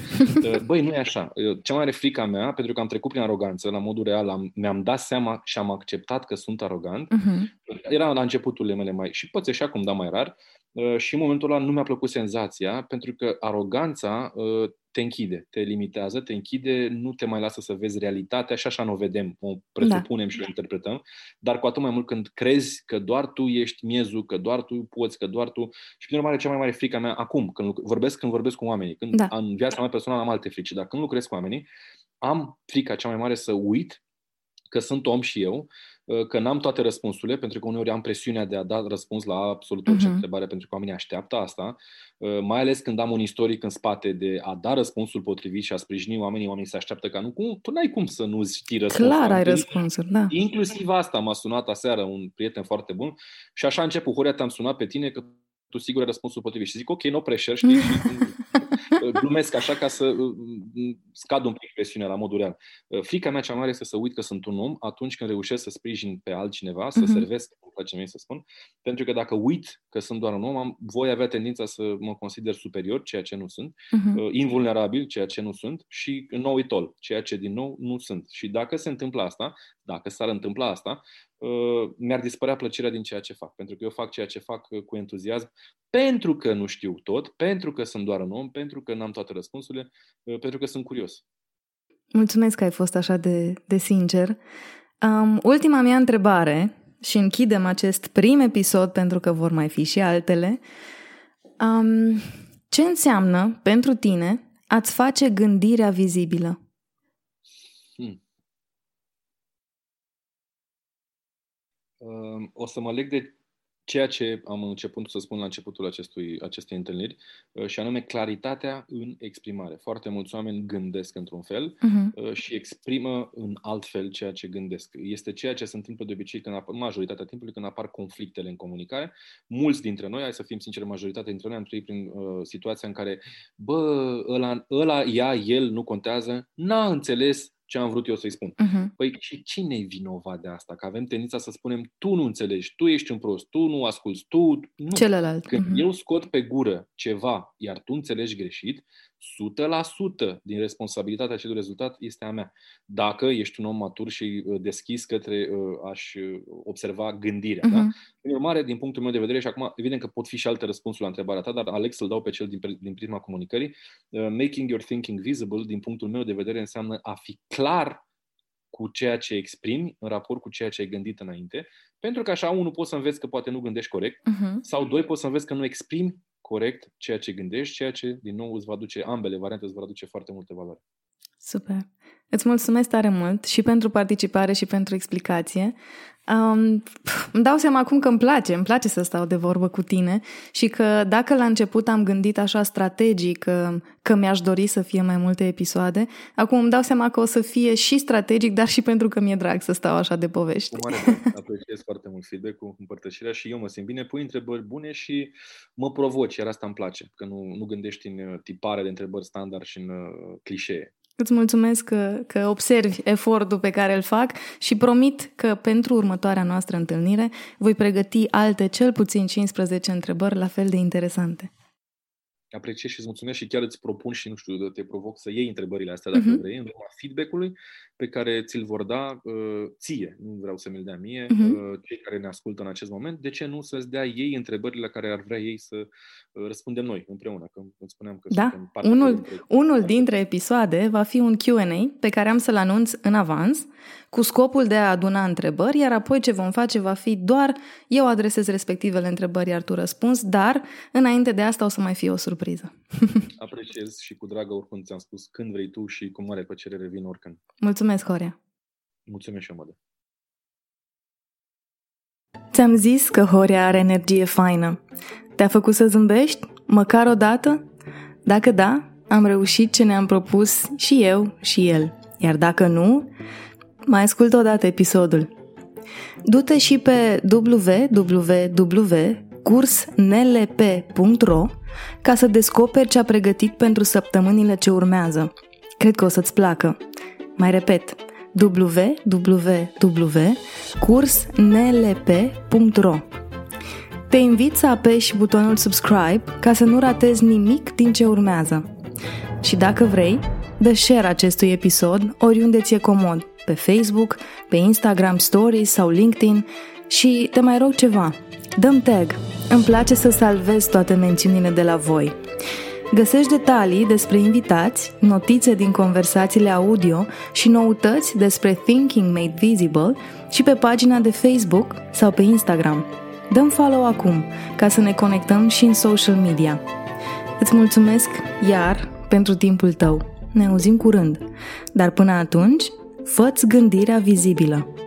Băi, nu e așa. Cea mai mare frica mea, pentru că am trecut prin aroganță, la modul real, mi-am dat seama și am acceptat că sunt arogant, era la începuturile mele mai, și poți așa cum, da, mai rar, și în momentul ăla nu mi-a plăcut senzația, pentru că aroganța te închide, te limitează, te închide, nu te mai lasă să vezi realitatea și așa nu o vedem, o presupunem și o interpretăm, dar cu atât mai mult când crezi că doar tu ești miezul, că doar tu poți, că doar tu... Și prin urmare, cea mai mare frică mea acum, când vorbesc cu oamenii, când în viața mea personală am alte frici, dar când lucrez cu oamenii, am frica cea mai mare să uit că sunt om și eu, că n-am toate răspunsurile, pentru că uneori am presiunea de a da răspuns la absolut orice întrebare, pentru că oamenii așteaptă asta, mai ales când am un istoric în spate de a da răspunsul potrivit și a sprijini oamenii se așteaptă ca nu, tu n-ai cum să nu știi răspunsul. Clar ai răspunsuri, da. Inclusiv asta m-a sunat aseară un prieten foarte bun și așa a început, Horia, te-am sunat pe tine că tu sigur ai răspunsul potrivit. Și zic, ok, no pressure, știi? Și glumesc așa ca să scad un pic presiunea la modul real. Frica mea cea mare este să uit că sunt un om atunci când reușesc să sprijin pe altcineva, să servesc, cum place mie să spun, pentru că dacă uit că sunt doar un om, voi avea tendința să mă consider superior, ceea ce nu sunt, invulnerabil, ceea ce nu sunt, și know-it-all, ceea ce din nou nu sunt. Și dacă se întâmplă asta, dacă s-ar întâmpla asta, mi-ar dispărea plăcerea din ceea ce fac, pentru că eu fac ceea ce fac cu entuziasm, pentru că nu știu tot, pentru că sunt doar un om, pentru că n-am toate răspunsurile, pentru că sunt curios. Mulțumesc că ai fost așa de sincer. Ultima mea întrebare, și închidem acest prim episod pentru că vor mai fi și altele. Ce înseamnă pentru tine a-ți face gândirea vizibilă? O să mă leg de ceea ce am început să spun la începutul acestei întâlniri, și anume claritatea în exprimare. Foarte mulți oameni gândesc într-un fel și exprimă în alt fel ceea ce gândesc. Este ceea ce se întâmplă de obicei când, majoritatea timpului, când apar conflictele în comunicare. Mulți dintre noi, hai să fim sinceri, majoritatea dintre noi am trăit prin situația în care el nu contează, n-a înțeles ce am vrut eu să-i spun. Păi și cine e vinovat de asta? Că avem tendința să spunem, tu nu înțelegi, tu ești un prost, tu nu asculți, tu... Nu. Celălalt. Când eu scot pe gură ceva, iar tu înțelegi greșit, 100% din responsabilitatea acelui rezultat este a mea. Dacă ești un om matur și deschis către a-și observa gândirea. Da? În urmare, din punctul meu de vedere, și acum evident că pot fi și alte răspunsuri la întrebarea ta, dar Alex îl dau pe cel din prisma comunicării. Making your thinking visible, din punctul meu de vedere, înseamnă a fi clar cu ceea ce exprimi în raport cu ceea ce ai gândit înainte, pentru că așa, unul, poți să înveți că poate nu gândești corect, sau doi, poți să înveți că nu exprimi corect ceea ce gândești, ceea ce, din nou, îți va aduce, ambele variante îți va aduce foarte multe valoare. Super! Îți mulțumesc tare mult și pentru participare și pentru explicație. Îmi dau seama acum că îmi place să stau de vorbă cu tine și că dacă la început am gândit așa strategic că mi-aș dori să fie mai multe episoade, acum îmi dau seama că o să fie și strategic, dar și pentru că mi-e drag să stau așa de povești. Apreciez foarte mult feedback-ul, împărtășirea, și eu mă simt bine, pui întrebări bune și mă provoci, iar asta îmi place, că nu gândești în tipare de întrebări standard și în clișee. Îți mulțumesc că observi efortul pe care îl fac și promit că pentru următoarea noastră întâlnire voi pregăti alte cel puțin 15 întrebări la fel de interesante. Apreciez și îți mulțumesc și chiar îți propun și, nu știu, te provoc să iei întrebările astea dacă vrei, în urma feedback-ului pe care ți-l vor da ție, nu vreau să mi-l dea mie, cei care ne ascultă în acest moment, de ce nu să-ți dea ei întrebările la care ar vrea ei să răspundem noi împreună, că îmi spuneam că suntem parte. Unul dintre episoade va fi un Q&A pe care am să-l anunț în avans, cu scopul de a aduna întrebări, iar apoi ce vom face va fi doar eu adresez respectivele întrebări, iar tu răspunzi, dar înainte de asta o să mai fie o surpriză. Apreciez și cu dragă, oricând ți-am spus, când vrei tu și cu mare plăcere revin oricând. Mulțumesc, Horia! Mulțumesc și eu, Mădă! Ți-am zis că Horia are energie faină. Te-a făcut să zâmbești? Măcar o dată? Dacă da, am reușit ce ne-am propus și eu și el. Iar dacă nu... mai ascultă odată episodul. Du-te și pe www.cursnlp.ro ca să descoperi ce a pregătit pentru săptămânile ce urmează. Cred că o să-ți placă. Mai repet, www.cursnlp.ro. Te invit să apeși butonul subscribe ca să nu ratezi nimic din ce urmează. Și dacă vrei, dă share acestui episod oriunde ți-e comod, pe Facebook, pe Instagram Stories sau LinkedIn, și te mai rog ceva, dă-mi tag, îmi place să salvez toate mențiunile de la voi. Găsești detalii despre invitați, notițe din conversațiile audio și noutăți despre Thinking Made Visible și pe pagina de Facebook sau pe Instagram. Dă-mi follow acum ca să ne conectăm și în social media. Îți mulțumesc iar pentru timpul tău. Ne auzim curând, dar până atunci, fă-ți gândirea vizibilă.